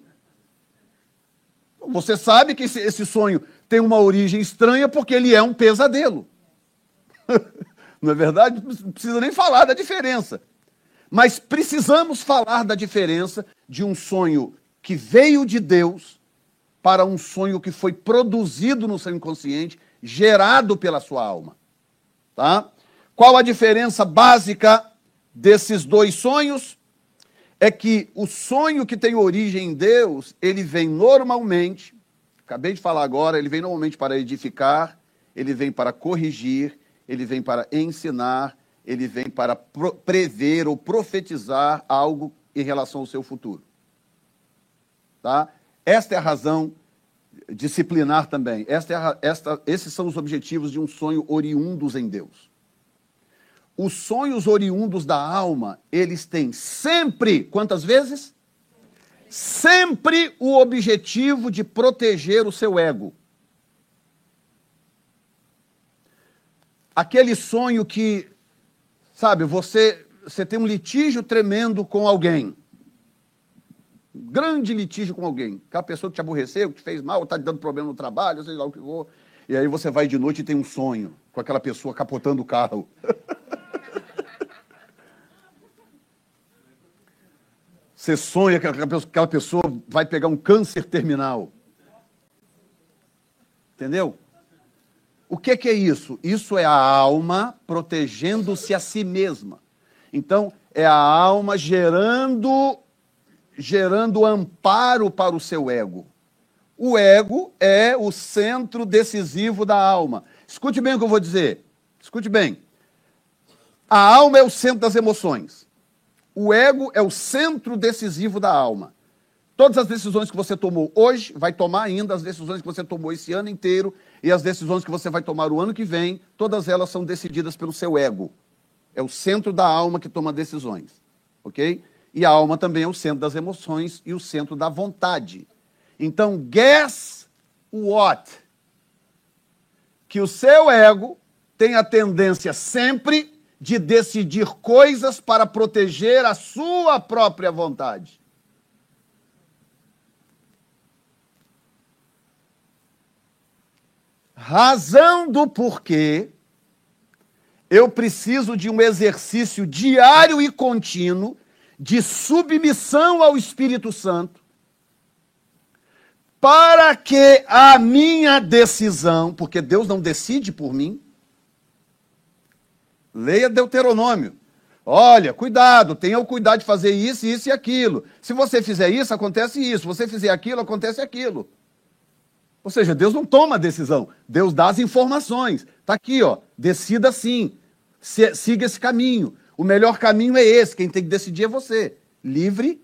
Você sabe que esse sonho tem uma origem estranha porque ele é um pesadelo. Não é verdade? Não precisa nem falar da diferença. Mas precisamos falar da diferença de um sonho que veio de Deus para um sonho que foi produzido no seu inconsciente, gerado pela sua alma. Tá? Qual a diferença básica desses dois sonhos? É que o sonho que tem origem em Deus, ele vem normalmente, acabei de falar agora, ele vem normalmente para edificar, ele vem para corrigir, ele vem para ensinar, ele vem para prever ou profetizar algo em relação ao seu futuro. Tá? Esta é a razão disciplinar também. Esta é a, esta, esses são os objetivos de um sonho oriundos em Deus. Os sonhos oriundos da alma, eles têm sempre, quantas vezes? Sempre o objetivo de proteger o seu ego. Aquele sonho que, sabe, você, você tem um litígio tremendo com alguém. Um grande litígio com alguém. Aquela pessoa que te aborreceu, que te fez mal, está te dando problema no trabalho, sei lá o que for. E aí você vai de noite e tem um sonho com aquela pessoa capotando o carro. Você sonha que aquela pessoa vai pegar um câncer terminal. Entendeu? O que que é isso? Isso é a alma protegendo-se a si mesma. Então, é a alma gerando, gerando amparo para o seu ego. O ego é o centro decisivo da alma. Escute bem o que eu vou dizer. Escute bem. A alma é o centro das emoções. O ego é o centro decisivo da alma. Todas as decisões que você tomou hoje, vai tomar ainda, as decisões que você tomou esse ano inteiro e as decisões que você vai tomar o ano que vem, todas elas são decididas pelo seu ego. É o centro da alma que toma decisões, ok? E a alma também é o centro das emoções e o centro da vontade. Então, guess what? Que o seu ego tem a tendência sempre de decidir coisas para proteger a sua própria vontade. Razão do porquê eu preciso de um exercício diário e contínuo de submissão ao Espírito Santo para que a minha decisão, porque Deus não decide por mim, leia Deuteronômio. Olha, cuidado, tenha o cuidado de fazer isso, isso e aquilo. Se você fizer isso, acontece isso. Se você fizer aquilo, acontece aquilo. Ou seja, Deus não toma a decisão. Deus dá as informações. Está aqui, ó, decida assim. Se, siga esse caminho. O melhor caminho é esse. Quem tem que decidir é você. Livre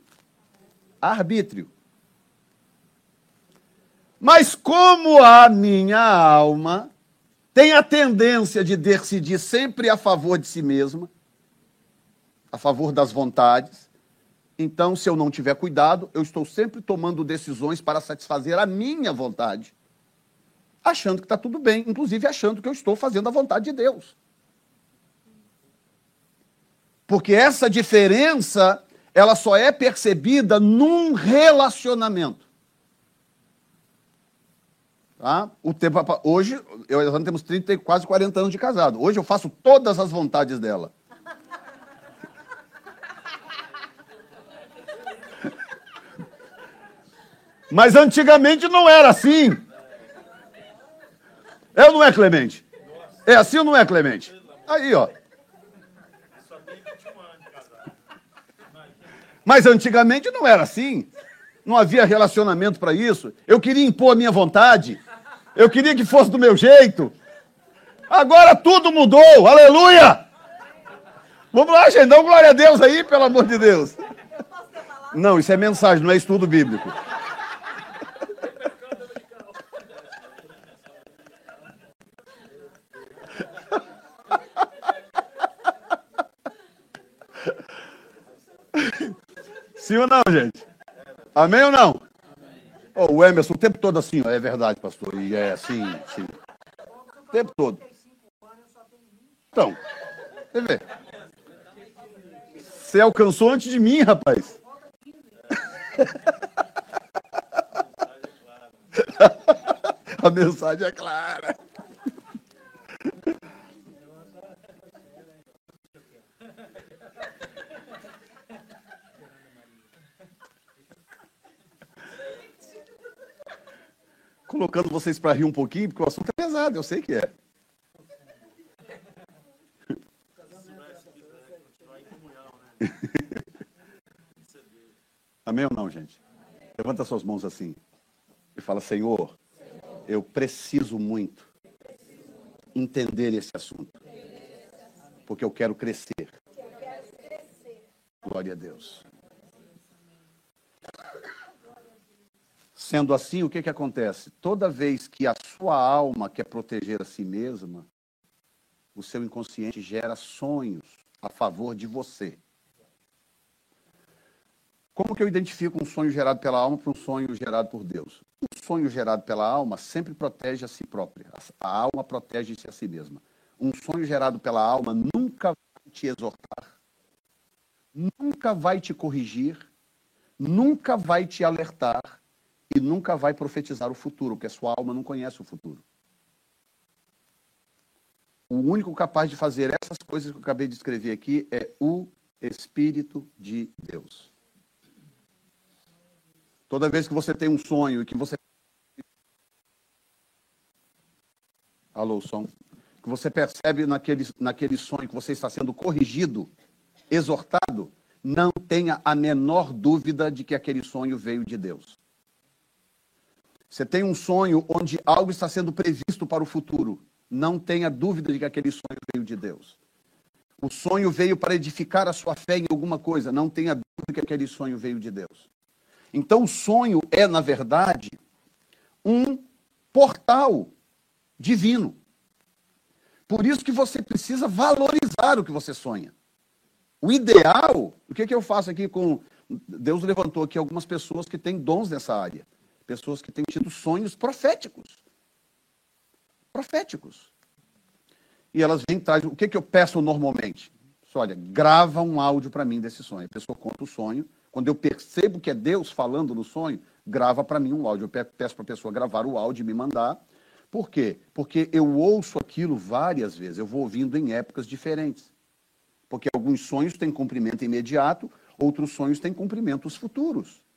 arbítrio. Mas como a minha alma tem a tendência de decidir sempre a favor de si mesma, a favor das vontades. Então, se eu não tiver cuidado, eu estou sempre tomando decisões para satisfazer a minha vontade, achando que está tudo bem, inclusive achando que eu estou fazendo a vontade de Deus. Porque essa diferença, ela só é percebida num relacionamento. Tá? O tempo, hoje, eu, nós temos trinta, quase quarenta anos de casado. Hoje eu faço todas as vontades dela. Mas antigamente não era assim. É ou não é, Clemente? É assim ou não é, Clemente? Aí, ó. Mas antigamente não era assim. Não havia relacionamento para isso. Eu queria impor a minha vontade. Eu queria que fosse do meu jeito. Agora tudo mudou. Aleluia! Vamos lá, gente. Dá um glória a Deus aí, pelo amor de Deus. Não, isso é mensagem, não é estudo bíblico. Sim ou não, gente? Amém ou não? Oh, o Emerson o tempo todo assim, ó, é verdade, pastor. E é assim, assim. O tempo todo. Então, você vê. Você alcançou antes de mim, rapaz. A mensagem é clara. Colocando vocês para rir um pouquinho, porque o assunto é pesado, eu sei que é. Amém ou não, gente? Levanta suas mãos assim e fala: Senhor, eu preciso muito entender esse assunto, porque eu quero crescer. Glória a Deus. Sendo assim, o que que acontece? Toda vez que a sua alma quer proteger a si mesma, o seu inconsciente gera sonhos a favor de você. Como que eu identifico um sonho gerado pela alma para um sonho gerado por Deus? Um sonho gerado pela alma sempre protege a si própria. A alma protege-se a si mesma. Um sonho gerado pela alma nunca vai te exortar, nunca vai te corrigir, nunca vai te alertar e nunca vai profetizar o futuro, porque a sua alma não conhece o futuro. O único capaz de fazer essas coisas que eu acabei de escrever aqui é o Espírito de Deus. Toda vez que você tem um sonho e que você... Alô, som. Que você percebe naquele, naquele sonho que você está sendo corrigido, exortado, não tenha a menor dúvida de que aquele sonho veio de Deus. Você tem um sonho onde algo está sendo previsto para o futuro. Não tenha dúvida de que aquele sonho veio de Deus. O sonho veio para edificar a sua fé em alguma coisa. Não tenha dúvida que aquele sonho veio de Deus. Então, o sonho é, na verdade, um portal divino. Por isso que você precisa valorizar o que você sonha. O ideal... O que, que eu faço aqui com... Deus levantou aqui algumas pessoas que têm dons nessa área. Pessoas que têm tido sonhos proféticos. Proféticos. E elas vêm atrás. O que, que eu peço normalmente? Só, olha, grava um áudio para mim desse sonho. A pessoa conta o sonho. Quando eu percebo que é Deus falando no sonho, grava para mim um áudio. Eu peço para a pessoa gravar o áudio e me mandar. Por quê? Porque eu ouço aquilo várias vezes. Eu vou ouvindo em épocas diferentes. Porque alguns sonhos têm cumprimento imediato, outros sonhos têm cumprimentos futuros.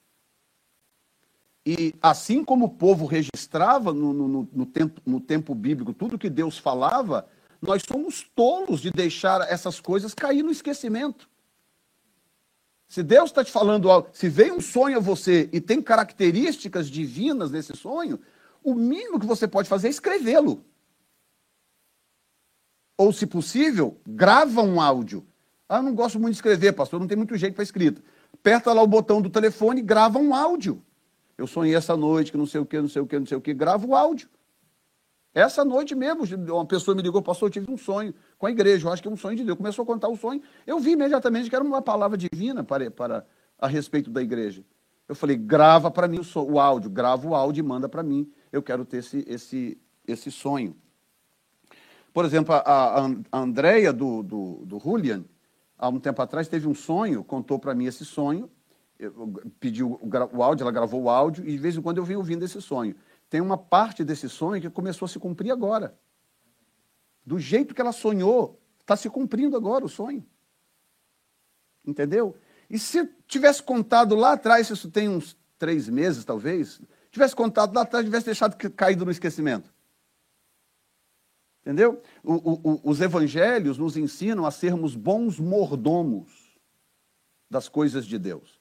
E assim como o povo registrava no, no, no, tempo, no tempo bíblico tudo que Deus falava, nós somos tolos de deixar essas coisas cair no esquecimento. Se Deus está te falando algo, se veio um sonho a você e tem características divinas nesse sonho, o mínimo que você pode fazer é escrevê-lo. Ou, se possível, grava um áudio. Ah, eu não gosto muito de escrever, pastor, não tem muito jeito para escrita. Aperta lá o botão do telefone e grava um áudio. Eu sonhei essa noite, que não sei o que, não sei o que, não sei o que, gravo o áudio. Essa noite mesmo, uma pessoa me ligou, pastor, eu tive um sonho com a igreja, eu acho que é um sonho de Deus. Começou a contar o sonho, eu vi imediatamente que era uma palavra divina para, para, a respeito da igreja. Eu falei, grava para mim o, so, o áudio, grava o áudio e manda para mim, eu quero ter esse, esse, esse sonho. Por exemplo, a, a Andréia do, do, do Julian, há um tempo atrás, teve um sonho, contou para mim esse sonho, pediu o áudio, ela gravou o áudio, e de vez em quando eu venho ouvindo esse sonho. Tem uma parte desse sonho que começou a se cumprir agora. Do jeito que ela sonhou, está se cumprindo agora o sonho. Entendeu? E se tivesse contado lá atrás, isso tem uns três meses, talvez, tivesse contado lá atrás, tivesse deixado caído no esquecimento. Entendeu? O, o, o, os evangelhos nos ensinam a sermos bons mordomos das coisas de Deus.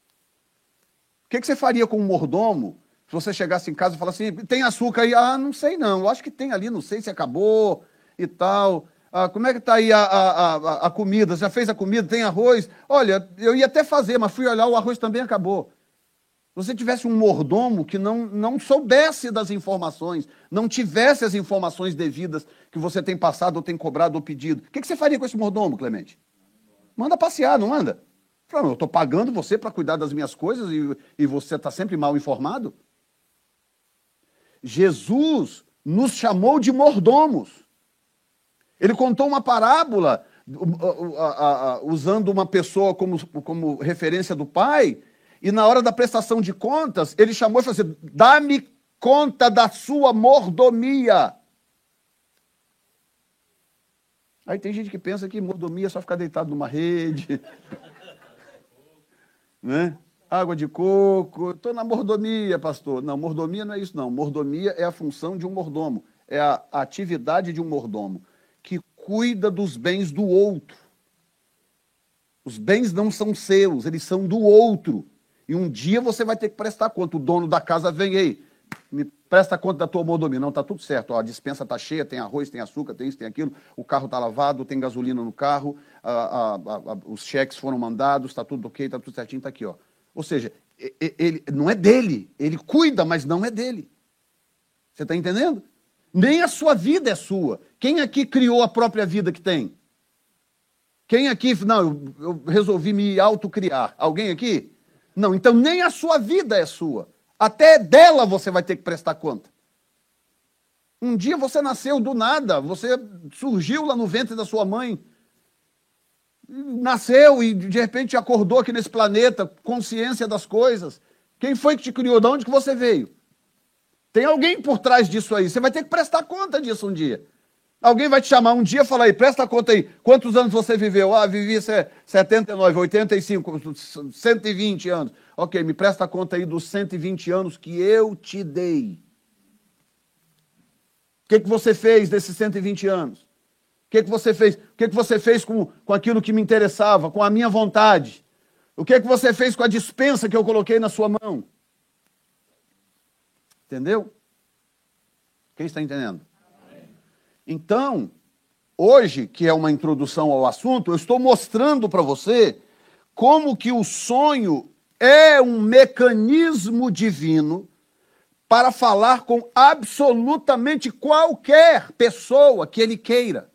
O que, que você faria com um mordomo se você chegasse em casa e falasse assim, tem açúcar aí? Ah, não sei não, eu acho que tem ali, não sei se acabou e tal. Ah, como é que está aí a, a, a, a comida? Já fez a comida? Tem arroz? Olha, eu ia até fazer, mas fui olhar, o arroz também acabou. Se você tivesse um mordomo que não, não soubesse das informações, não tivesse as informações devidas que você tem passado, ou tem cobrado, ou pedido, o que, que você faria com esse mordomo, Clemente? Manda passear, não manda? Falei, eu estou pagando você para cuidar das minhas coisas e, e você está sempre mal informado? Jesus nos chamou de mordomos. Ele contou uma parábola usando uma pessoa como, como referência do pai, e na hora da prestação de contas, ele chamou e falou assim, dá-me conta da sua mordomia. Aí tem gente que pensa que mordomia é só ficar deitado numa rede, né? Água de coco, estou na mordomia, pastor. Não, mordomia não é isso, não. Mordomia é a função de um mordomo, é a atividade de um mordomo, que cuida dos bens do outro. Os bens não são seus, eles são do outro. E um dia você vai ter que prestar conta. O dono da casa vem, ei, me presta conta da tua mordomia. Não, está tudo certo. Ó, a dispensa está cheia, tem arroz, tem açúcar, tem isso, tem aquilo. O carro está lavado, tem gasolina no carro, a, a, a, os cheques foram mandados, está tudo ok, está tudo certinho, está aqui, ó. Ou seja, ele não é dele. Ele cuida, mas não é dele. Você está entendendo? Nem a sua vida é sua. Quem aqui criou a própria vida que tem? Quem aqui... Não, eu resolvi me autocriar. Alguém aqui? Não, então nem a sua vida é sua. Até dela você vai ter que prestar conta. Um dia você nasceu do nada. Você surgiu lá no ventre da sua mãe. Nasceu e de repente acordou aqui nesse planeta, consciência das coisas. Quem foi que te criou? De onde que você veio? Tem alguém por trás disso aí. Você vai ter que prestar conta disso um dia. Alguém vai te chamar um dia e falar aí, presta conta aí. Quantos anos você viveu? Ah, vivi setenta e nove, oitenta e cinco, cento e vinte anos. Ok, me presta conta aí dos cento e vinte anos que eu te dei. O que que você fez desses cento e vinte anos? O que que você fez? O que que você fez com, com aquilo que me interessava, com a minha vontade? O que que você fez com a dispensa que eu coloquei na sua mão? Entendeu? Quem está entendendo? Então, hoje, que é uma introdução ao assunto, eu estou mostrando para você como que o sonho é um mecanismo divino para falar com absolutamente qualquer pessoa que ele queira.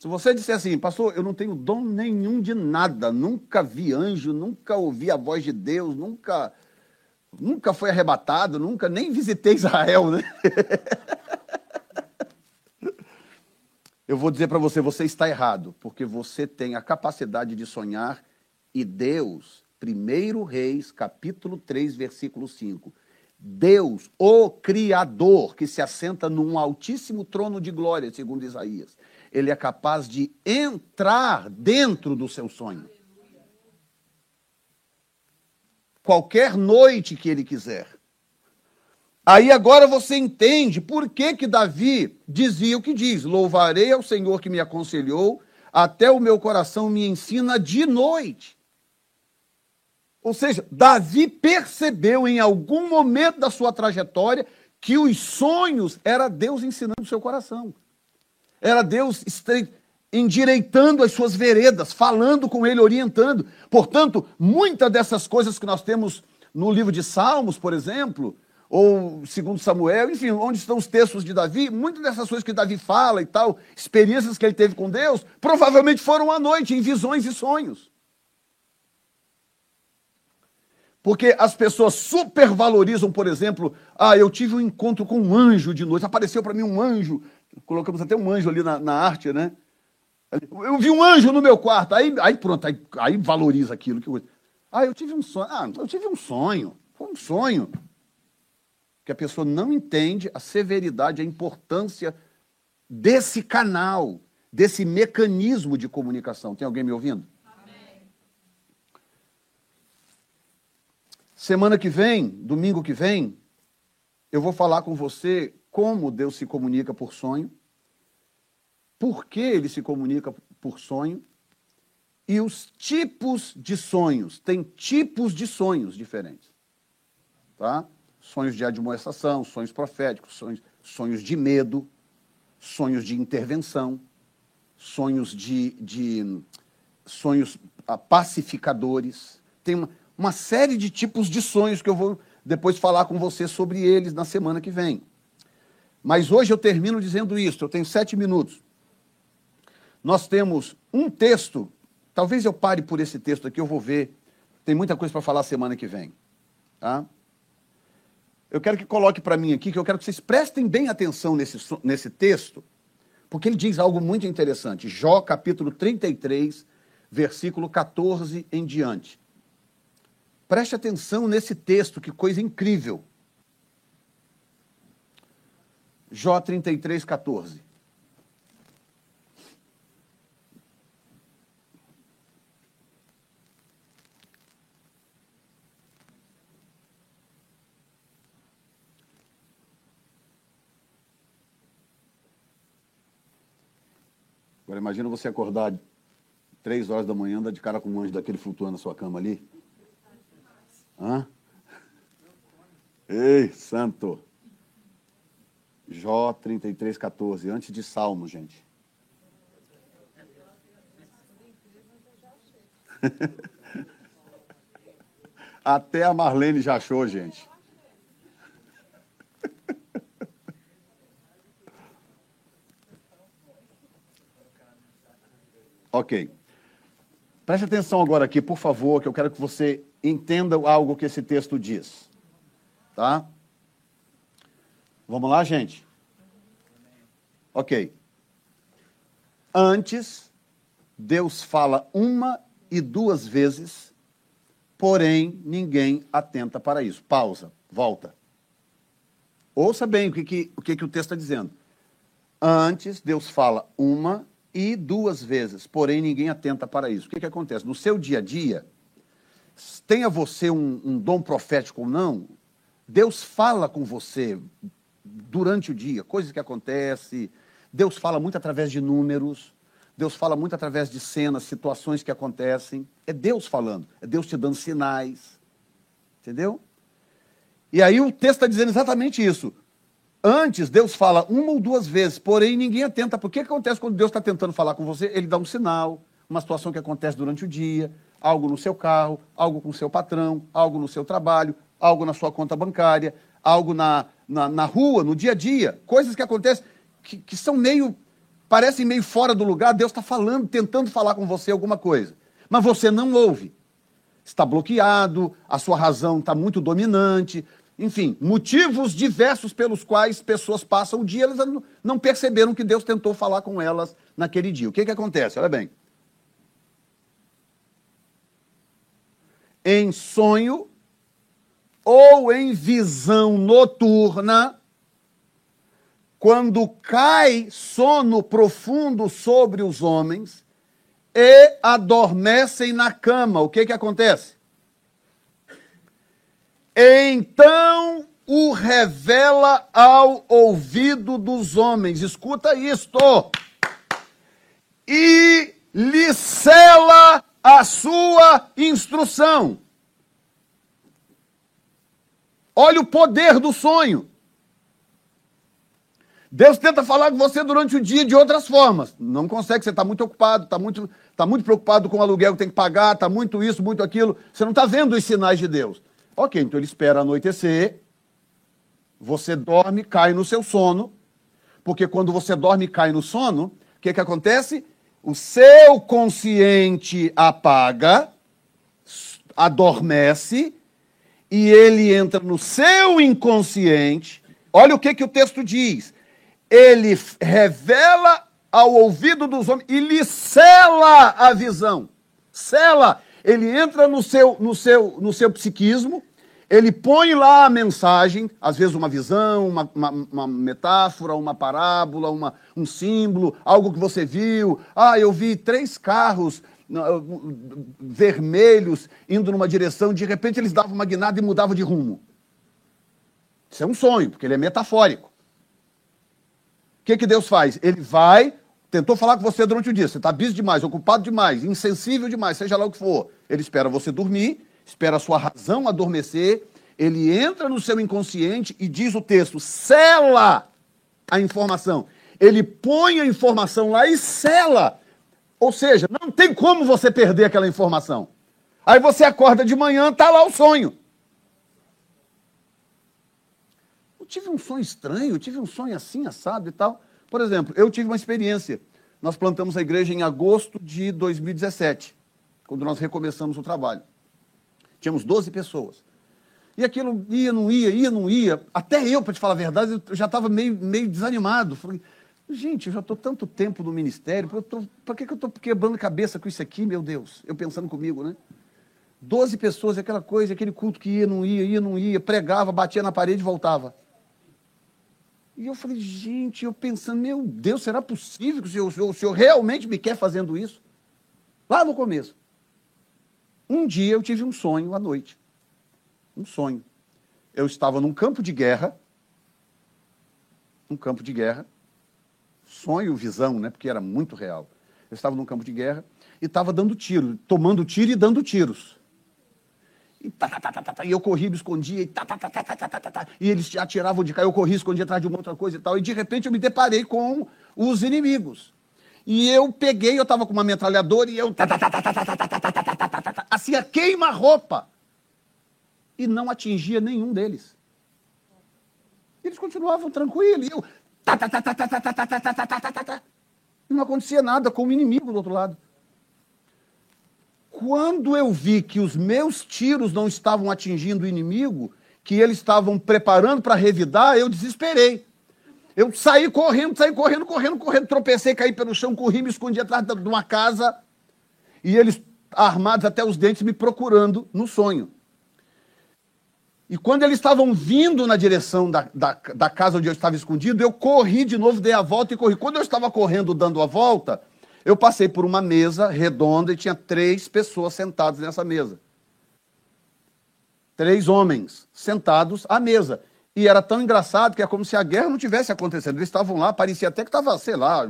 Se você disser assim, pastor, eu não tenho dom nenhum de nada, nunca vi anjo, nunca ouvi a voz de Deus, nunca, nunca fui arrebatado, nunca nem visitei Israel, né? Eu vou dizer para você, você está errado, porque você tem a capacidade de sonhar e Deus, Primeiro Reis, capítulo três, versículo cinco, Deus, o Criador, que se assenta num altíssimo trono de glória, segundo Isaías, ele é capaz de entrar dentro do seu sonho. Qualquer noite que ele quiser. Aí agora você entende por que que Davi dizia o que diz. Louvarei ao Senhor que me aconselhou, até o meu coração me ensina de noite. Ou seja, Davi percebeu em algum momento da sua trajetória que os sonhos era Deus ensinando o seu coração. Era Deus endireitando as suas veredas, falando com ele, orientando. Portanto, muitas dessas coisas que nós temos no livro de Salmos, por exemplo, ou Segundo Samuel, enfim, onde estão os textos de Davi, muitas dessas coisas que Davi fala e tal, experiências que ele teve com Deus, provavelmente foram à noite, em visões e sonhos. Porque as pessoas supervalorizam, por exemplo, ah, eu tive um encontro com um anjo de noite, apareceu para mim um anjo. Colocamos até um anjo ali na, na arte, né? Eu vi um anjo no meu quarto. Aí, aí pronto, aí, aí valoriza aquilo. Que eu... Ah, eu tive um sonho. Ah, eu tive um sonho. Foi um sonho. Porque a pessoa não entende a severidade, a importância desse canal, desse mecanismo de comunicação. Tem alguém me ouvindo? Amém. Semana que vem, domingo que vem, eu vou falar com você... Como Deus se comunica por sonho, por que ele se comunica por sonho e os tipos de sonhos. Tem tipos de sonhos diferentes. Tá? Sonhos de admoestação, sonhos proféticos, sonhos, sonhos de medo, sonhos de intervenção, sonhos de, de sonhos pacificadores. Tem uma, uma série de tipos de sonhos que eu vou depois falar com você sobre eles na semana que vem. Mas hoje eu termino dizendo isso, eu tenho sete minutos. Nós temos um texto Talvez eu pare por esse texto aqui, eu vou ver. Tem muita coisa para falar semana que vem. Tá? Eu quero que coloque para mim aqui, que eu quero que vocês prestem bem atenção nesse, nesse texto, porque ele diz algo muito interessante. Jó, capítulo trinta e três, versículo quatorze em diante. Preste atenção nesse texto, que coisa incrível. Jó trinta e três, quatorze. Agora imagina você acordar três horas da manhã, andar de cara com um anjo daquele flutuando na sua cama ali. Hã? Ei, santo! Jó trinta e três, quatorze, antes de Salmos, gente. Até a Marlene já achou, gente. Ok. Preste atenção agora aqui, por favor, que eu quero que você entenda algo que esse texto diz. Tá? Vamos lá, gente? Ok. Antes, Deus fala uma e duas vezes, porém, ninguém atenta para isso. Pausa, volta. Ouça bem o que, que, o, que, que o texto está dizendo. Antes, Deus fala uma e duas vezes, porém, ninguém atenta para isso. O que, que acontece? No seu dia a dia, tenha você um, um dom profético ou não, Deus fala com você durante o dia, coisas que acontecem. Deus fala muito através de números, Deus fala muito através de cenas, situações que acontecem. É Deus falando, é Deus te dando sinais, entendeu? E aí o texto está dizendo exatamente isso. Antes, Deus fala uma ou duas vezes, porém ninguém atenta. Por que acontece quando Deus está tentando falar com você? Ele dá um sinal, uma situação que acontece durante o dia, algo no seu carro, algo com o seu patrão, algo no seu trabalho, algo na sua conta bancária, algo na, na, na rua, no dia a dia, coisas que acontecem, que, que são meio, parecem meio fora do lugar. Deus está falando, tentando falar com você alguma coisa, mas você não ouve, está bloqueado, a sua razão está muito dominante, enfim, motivos diversos pelos quais pessoas passam o dia, elas não perceberam que Deus tentou falar com elas naquele dia. O que que acontece? Olha bem, em sonho, ou em visão noturna, quando cai sono profundo sobre os homens e adormecem na cama, o que que acontece? Então o revela ao ouvido dos homens, escuta isto, e lhe sela a sua instrução. Olha o poder do sonho. Deus tenta falar com você durante o dia de outras formas. Não consegue, você está muito ocupado, está muito, tá muito preocupado com o aluguel que tem que pagar, está muito isso, muito aquilo. Você não está vendo os sinais de Deus. Ok, então ele espera anoitecer, você dorme, cai no seu sono, porque quando você dorme e cai no sono, o que, que acontece? O seu consciente apaga, adormece, e ele entra no seu inconsciente. Olha o que, que o texto diz. Ele revela ao ouvido dos homens e lhe sela a visão. Sela. Ele entra no seu, no seu, no seu psiquismo, ele põe lá a mensagem, às vezes uma visão, uma, uma, uma metáfora, uma parábola, uma, um símbolo, algo que você viu. Ah, eu vi três carros vermelhos indo numa direção, de repente eles davam uma guinada e mudavam de rumo. Isso é um sonho, porque ele é metafórico. O que que Deus faz? Ele vai, tentou falar com você durante o dia, você está busy demais, ocupado demais, insensível demais, seja lá o que for. Ele espera você dormir, espera a sua razão adormecer, ele entra no seu inconsciente e diz o texto, sela a informação. Ele põe a informação lá e sela. Ou seja, não tem como você perder aquela informação. Aí você acorda de manhã, está lá o sonho. Eu tive um sonho estranho, eu tive um sonho assim, assado e tal. Por exemplo, eu tive uma experiência. Nós plantamos a igreja em agosto de dois mil e dezessete. quando nós recomeçamos o trabalho. Tínhamos doze pessoas. E aquilo ia, não ia, ia, não ia. Até eu, para te falar a verdade, eu já estava meio, meio desanimado. Falei, gente, eu já estou tanto tempo no ministério, para que, que eu estou quebrando cabeça com isso aqui, meu Deus? Eu pensando comigo, né? Doze pessoas, aquela coisa, aquele culto que ia, não ia, ia, não ia, pregava, batia na parede e voltava. E eu falei, gente, eu pensando, meu Deus, será possível que o senhor, o senhor, o senhor realmente me quer fazendo isso? Lá no começo. Um dia eu tive um sonho à noite. Um sonho. Eu estava num campo de guerra. Num campo de guerra. Sonho, visão, né? Porque era muito real. Eu estava num campo de guerra e estava dando tiro, tomando tiro e dando tiros. E, tá, tá, tá, tá, tá, e eu corri, me escondia, e, tá, tá, tá, tá, tá, tá, tá, e eles atiravam de cá, eu corri, escondia atrás de uma outra coisa e tal, e de repente eu me deparei com os inimigos. E eu peguei, eu estava com uma metralhadora, e eu, tá, tá, tá, tá, tá, tá, tá, tá, tá, tá, tá, assim, a queima-roupa, e não atingia nenhum deles. Eles continuavam tranquilos, e eu, tá, tá, tá, tá, tá, tá, tá, tá, tá, tá, tá, tá, e não acontecia nada com o inimigo do outro lado. Quando eu vi que os meus tiros não estavam atingindo o inimigo, que eles estavam preparando para revidar, eu desesperei. Eu saí correndo, saí correndo, correndo, correndo, tropecei, caí pelo chão, corri, me escondi atrás de uma casa, e eles, armados até os dentes, me procurando no sonho. E quando eles estavam vindo na direção da, da, da casa onde eu estava escondido, eu corri de novo, dei a volta e corri. Quando eu estava correndo, dando a volta... Eu passei por uma mesa redonda e tinha três pessoas sentadas nessa mesa. Três homens sentados à mesa. E era tão engraçado que é como se a guerra não tivesse acontecendo. Eles estavam lá, parecia até que estava, sei lá,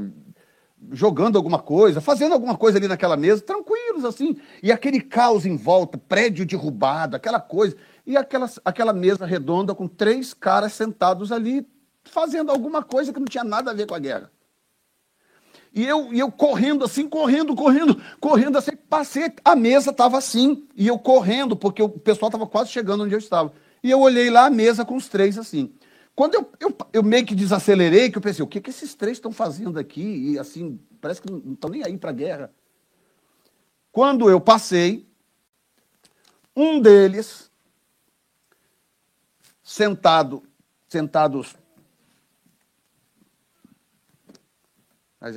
jogando alguma coisa, fazendo alguma coisa ali naquela mesa, tranquilos assim. E aquele caos em volta, prédio derrubado, aquela coisa. E aquela, aquela mesa redonda com três caras sentados ali, fazendo alguma coisa que não tinha nada a ver com a guerra. E eu, e eu correndo assim, correndo, correndo, correndo assim, passei, a mesa estava assim, e eu correndo, porque o pessoal estava quase chegando onde eu estava. E eu olhei lá a mesa com os três assim. Quando eu, eu, eu meio que desacelerei, que eu pensei, o que, que esses três estão fazendo aqui? E assim, parece que não estão nem aí para a guerra. Quando eu passei, um deles, sentado, sentados...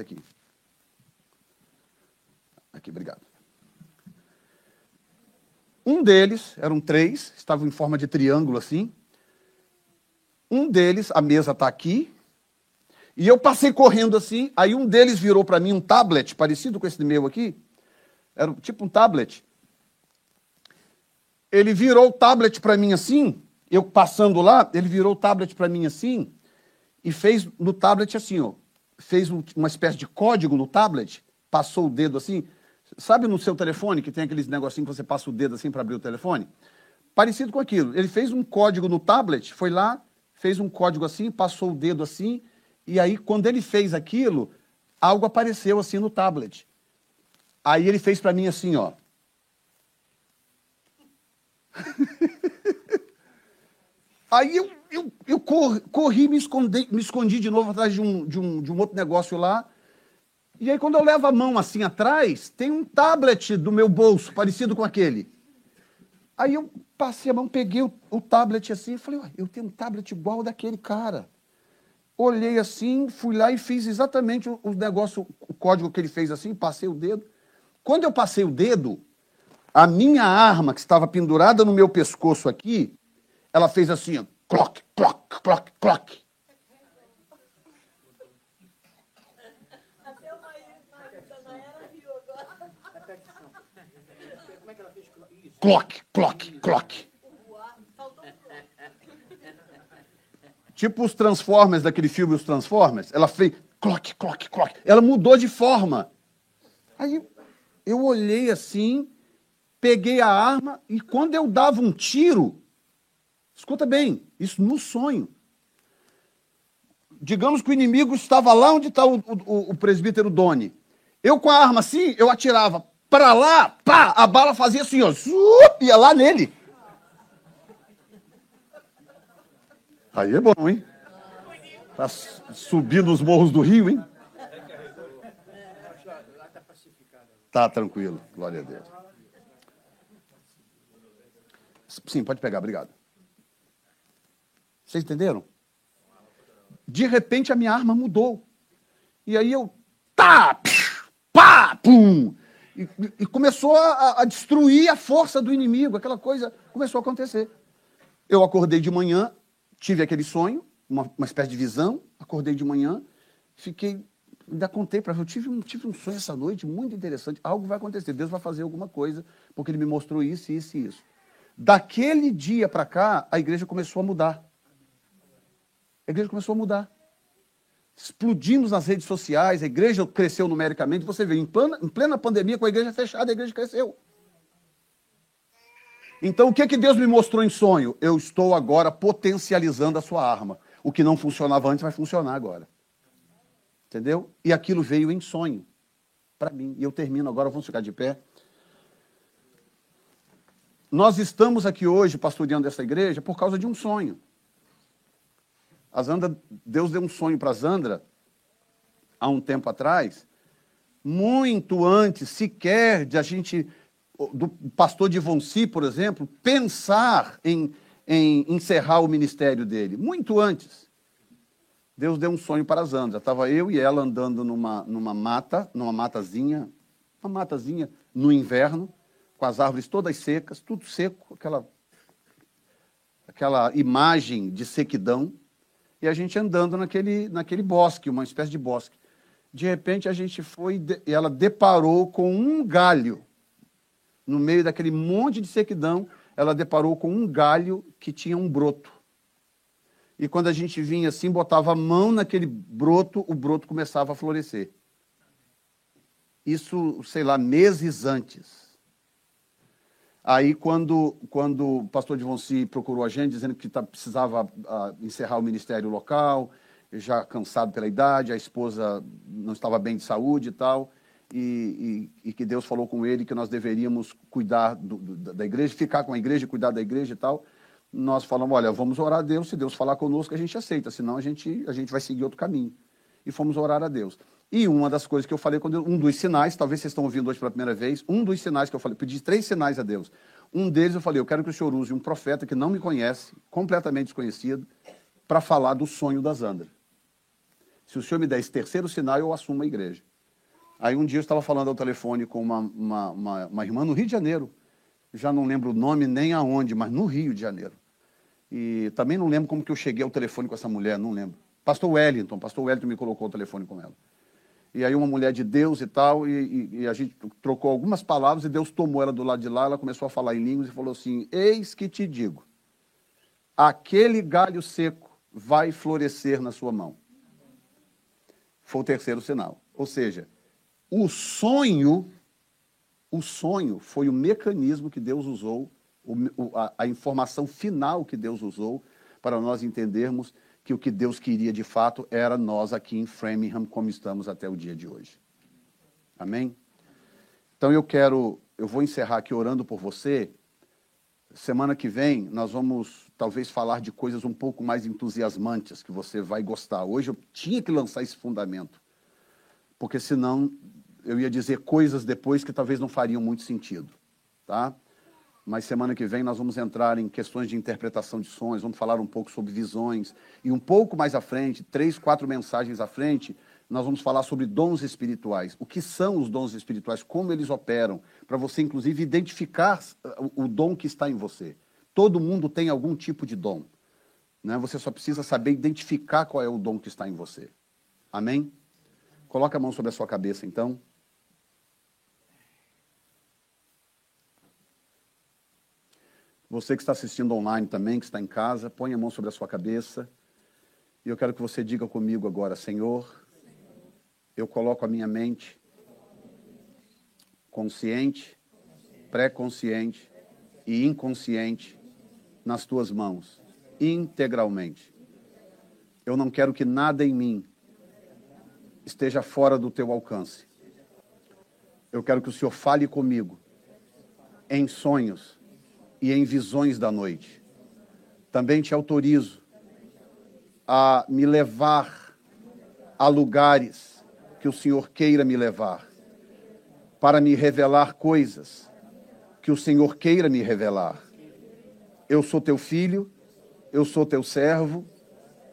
Aqui. Aqui, obrigado. Um deles, eram três, estavam em forma de triângulo assim. Um deles, a mesa está aqui, e eu passei correndo assim, aí um deles virou para mim um tablet, parecido com esse meu aqui, era tipo um tablet. Ele virou o tablet para mim assim, eu passando lá, ele virou o tablet para mim assim, e fez no tablet assim, ó. Fez uma espécie de código no tablet, passou o dedo assim, sabe no seu telefone, que tem aqueles negocinhos que você passa o dedo assim para abrir o telefone? Parecido com aquilo. Ele fez um código no tablet, foi lá, fez um código assim, passou o dedo assim, e aí quando ele fez aquilo, algo apareceu assim no tablet. Aí ele fez para mim assim, ó. Aí eu, eu, eu corri, corri me, escondi, me escondi de novo atrás de um, de, um, de um outro negócio lá. E aí, quando eu levo a mão assim atrás, tem um tablet do meu bolso, parecido com aquele. Aí eu passei a mão, peguei o, o tablet assim e falei, ué, eu tenho um tablet igual daquele cara. Olhei assim, fui lá e fiz exatamente o, o negócio, o código que ele fez assim, passei o dedo. Quando eu passei o dedo, a minha arma, que estava pendurada no meu pescoço aqui, ela fez assim, ó, clock, clock, clock, clock. Até o marido da Nayara riu agora. Como é que ela fez? Clock, clock, clock. Tipo os Transformers, daquele filme Os Transformers. Ela fez clock, clock, clock. Ela mudou de forma. Aí eu olhei assim, peguei a arma e quando eu dava um tiro... Escuta bem, isso no sonho. Digamos que o inimigo estava lá onde está o, o, o presbítero Doni. Eu com a arma assim, eu atirava para lá, pá, a bala fazia assim, ó, zup, ia lá nele. Aí é bom, hein? Tá subindo os morros do Rio, hein? Tá tranquilo, glória a Deus. Sim, pode pegar, obrigado. Vocês entenderam? De repente a minha arma mudou. E aí eu... Tá! Pá! Pum! E, e começou a, a destruir a força do inimigo. Aquela coisa começou a acontecer. Eu acordei de manhã, tive aquele sonho, uma, uma espécie de visão. Acordei de manhã, fiquei... Ainda contei para ela, eu tive um, tive um sonho essa noite muito interessante. Algo vai acontecer, Deus vai fazer alguma coisa, porque ele me mostrou isso, isso e isso. Daquele dia para cá, a igreja começou a mudar. A igreja começou a mudar. Explodimos nas redes sociais, a igreja cresceu numericamente. Você vê, em plena, em plena pandemia, com a igreja fechada, a igreja cresceu. Então, o que, que Deus me mostrou em sonho? Eu estou agora potencializando a sua arma. O que não funcionava antes vai funcionar agora. Entendeu? E aquilo veio em sonho para mim. E eu termino agora, vamos ficar de pé. Nós estamos aqui hoje pastoreando essa igreja por causa de um sonho. A Zandra, Deus deu um sonho para a Zandra há um tempo atrás, muito antes sequer de a gente, do pastor de Ivonci, por exemplo, pensar em, em encerrar o ministério dele. Muito antes. Deus deu um sonho para a Zandra. Estava eu e ela andando numa, numa mata, numa matazinha, uma matazinha no inverno, com as árvores todas secas, tudo seco, aquela, aquela imagem de sequidão, e a gente andando naquele, naquele bosque, uma espécie de bosque. De repente, a gente foi e ela deparou com um galho. No meio daquele monte de sequidão, ela deparou com um galho que tinha um broto. E quando a gente vinha assim, botava a mão naquele broto, o broto começava a florescer. Isso, sei lá, meses antes. Aí, quando, quando o pastor Jevonci procurou a gente, dizendo que precisava uh, encerrar o ministério local, já cansado pela idade, a esposa não estava bem de saúde e tal, e, e, e que Deus falou com ele que nós deveríamos cuidar do, do, da igreja, ficar com a igreja, cuidar da igreja e tal... Nós falamos, olha, vamos orar a Deus, se Deus falar conosco, a gente aceita, senão a gente, a gente vai seguir outro caminho. E fomos orar a Deus. E uma das coisas que eu falei, quando eu, um dos sinais, talvez vocês estão ouvindo hoje pela primeira vez, um dos sinais que eu falei, pedi três sinais a Deus. Um deles eu falei, eu quero que o Senhor use um profeta que não me conhece, completamente desconhecido, para falar do sonho da Zandra. Se o Senhor me der esse terceiro sinal, eu assumo a igreja. Aí um dia eu estava falando ao telefone com uma, uma, uma, uma irmã no Rio de Janeiro, já não lembro o nome nem aonde, mas no Rio de Janeiro. E também não lembro como que eu cheguei ao telefone com essa mulher, não lembro. Pastor Wellington, pastor Wellington me colocou o telefone com ela. E aí uma mulher de Deus e tal, e, e, e a gente trocou algumas palavras, e Deus tomou ela do lado de lá, ela começou a falar em línguas e falou assim, eis que te digo, aquele galho seco vai florescer na sua mão. Foi o terceiro sinal. Ou seja, o sonho... O sonho foi o mecanismo que Deus usou, a informação final que Deus usou para nós entendermos que o que Deus queria de fato era nós aqui em Framingham, como estamos até o dia de hoje. Amém? Então eu quero, eu vou encerrar aqui orando por você. Semana que vem nós vamos talvez falar de coisas um pouco mais entusiasmantes que você vai gostar. Hoje eu tinha que lançar esse fundamento, porque senão... eu ia dizer coisas depois que talvez não fariam muito sentido, tá? Mas semana que vem nós vamos entrar em questões de interpretação de sonhos, vamos falar um pouco sobre visões, e um pouco mais à frente, três, quatro mensagens à frente, nós vamos falar sobre dons espirituais. O que são os dons espirituais, como eles operam, para você, inclusive, identificar o dom que está em você. Todo mundo tem algum tipo de dom, né? Você só precisa saber identificar qual é o dom que está em você. Amém? Coloca a mão sobre a sua cabeça, então. Você que está assistindo online também, que está em casa, põe a mão sobre a sua cabeça. E eu quero que você diga comigo agora, Senhor, eu coloco a minha mente consciente, pré-consciente e inconsciente nas tuas mãos, integralmente. Eu não quero que nada em mim esteja fora do teu alcance. Eu quero que o Senhor fale comigo em sonhos e em visões da noite. Também te autorizo a me levar a lugares que o Senhor queira me levar, para me revelar coisas que o Senhor queira me revelar. eu sou teu filho, eu sou teu servo,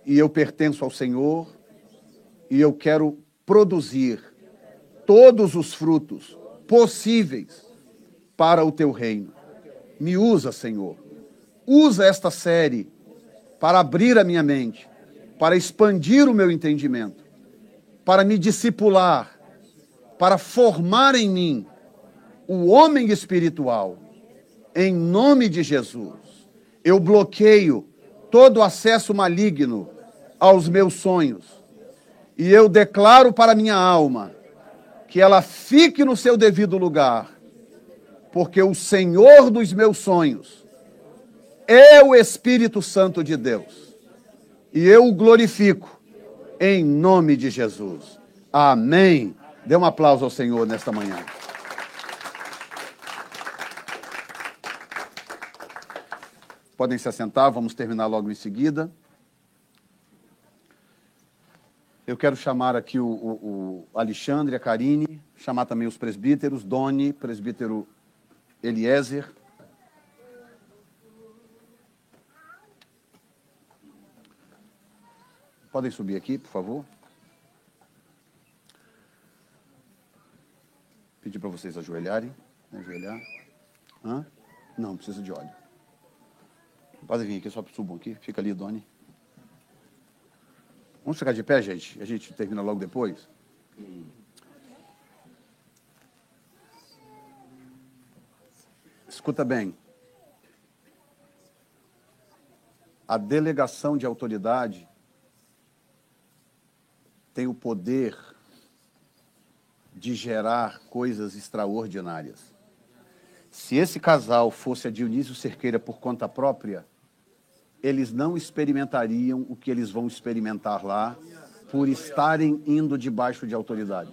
e eu pertenço ao Senhor, e eu quero produzir todos os frutos possíveis para o teu reino. Me usa, Senhor. Usa esta série para abrir a minha mente, para expandir o meu entendimento, para me discipular, para formar em mim o homem espiritual. Em nome de Jesus, eu bloqueio todo acesso maligno aos meus sonhos. E eu declaro para minha alma que ela fique no seu devido lugar, porque o Senhor dos meus sonhos é o Espírito Santo de Deus. E eu o glorifico em nome de Jesus. Amém. Dê um aplauso ao Senhor nesta manhã. Podem se assentar, vamos terminar logo em seguida. Eu quero chamar aqui o, o, o Alexandre, a Carine, chamar também os presbíteros, Doni, presbítero Eliezer. Podem subir aqui, por favor. Pedir para vocês ajoelharem. Ajoelhar. Hã? Não, precisa de óleo. Pode vir aqui, só subam aqui. Fica ali, Doni. Vamos ficar de pé, gente? A gente termina logo depois. Escuta bem. A delegação de autoridade tem o poder de gerar coisas extraordinárias. Se esse casal fosse a Dionísio Cerqueira por conta própria, eles não experimentariam o que eles vão experimentar lá por estarem indo debaixo de autoridade.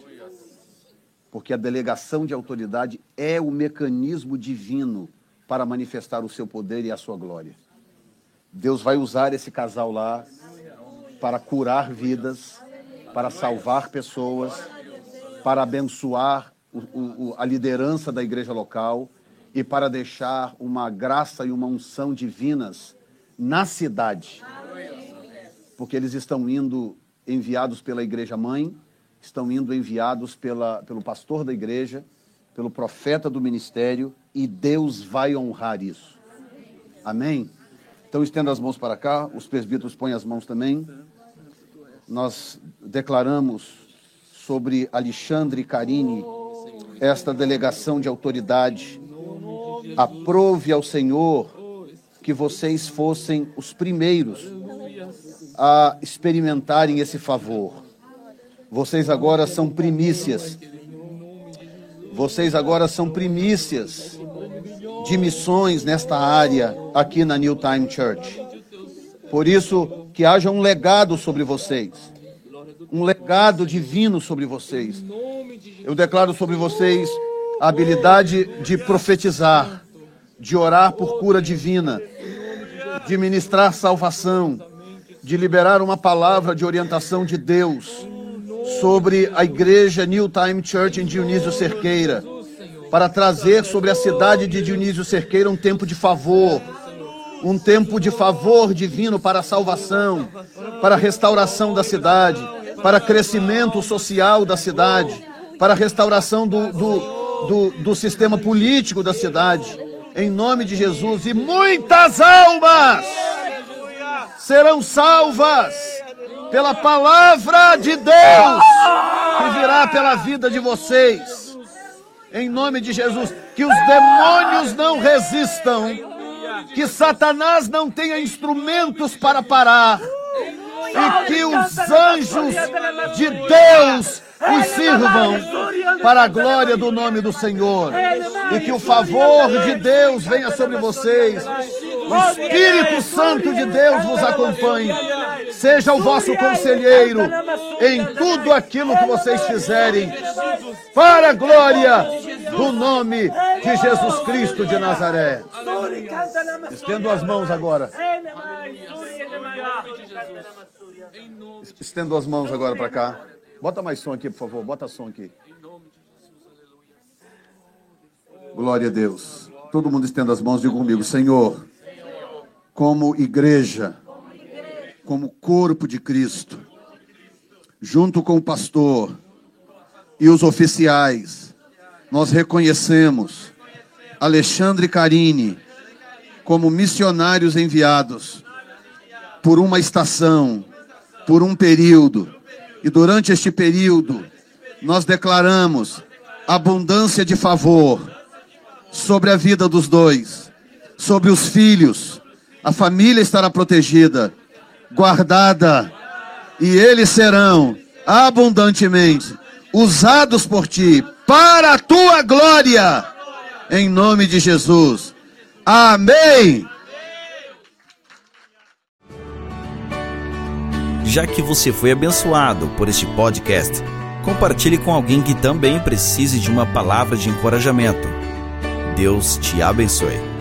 Porque a delegação de autoridade é o mecanismo divino para manifestar o seu poder e a sua glória. Deus vai usar esse casal lá para curar vidas, para salvar pessoas, para abençoar o, o, a liderança da igreja local e para deixar uma graça e uma unção divinas na cidade, porque eles estão indo enviados pela igreja mãe, estão indo enviados pela, pelo pastor da igreja, pelo profeta do ministério, e Deus vai honrar isso. Amém? Então estenda as mãos para cá, os presbíteros põem as mãos também. Nós declaramos sobre Alexandre e Carine esta delegação de autoridade. Aprove ao Senhor que vocês fossem os primeiros a experimentarem esse favor. Vocês agora são primícias. Vocês agora são primícias de missões nesta área, aqui na New Time Church. Por isso, que haja um legado sobre vocês. Um legado divino sobre vocês. Eu declaro sobre vocês a habilidade de profetizar, de orar por cura divina, de ministrar salvação, de liberar uma palavra de orientação de Deus sobre a igreja New Time Church em Dionísio Cerqueira, para trazer sobre a cidade de Dionísio Cerqueira um tempo de favor, um tempo de favor divino para a salvação, para a restauração da cidade, para crescimento social da cidade, para a restauração do, do, do, do sistema político da cidade. Em nome de Jesus, e muitas almas serão salvas pela palavra de Deus que virá pela vida de vocês. Em nome de Jesus, que os demônios não resistam, que Satanás não tenha instrumentos para parar, e que os anjos de Deus os sirvam para a glória do nome do Senhor, e que o favor de Deus venha sobre vocês, o Espírito Santo de Deus vos acompanhe, seja o vosso conselheiro em tudo aquilo que vocês fizerem, para a glória do nome de Jesus Cristo de Nazaré. Estendo as mãos agora. Estendo as mãos agora para cá. Bota mais som aqui, por favor. Bota som aqui. Glória a Deus. Todo mundo estenda as mãos e diga comigo: Senhor, como igreja, como corpo de Cristo, junto com o pastor e os oficiais, nós reconhecemos Alexandre e Carine como missionários enviados por uma estação, por um período. E durante este período, nós declaramos abundância de favor sobre a vida dos dois, sobre os filhos. A família estará protegida, guardada, e eles serão abundantemente usados por ti, para a tua glória, em nome de Jesus. Amém! Já que você foi abençoado por este podcast, compartilhe com alguém que também precise de uma palavra de encorajamento. Deus te abençoe.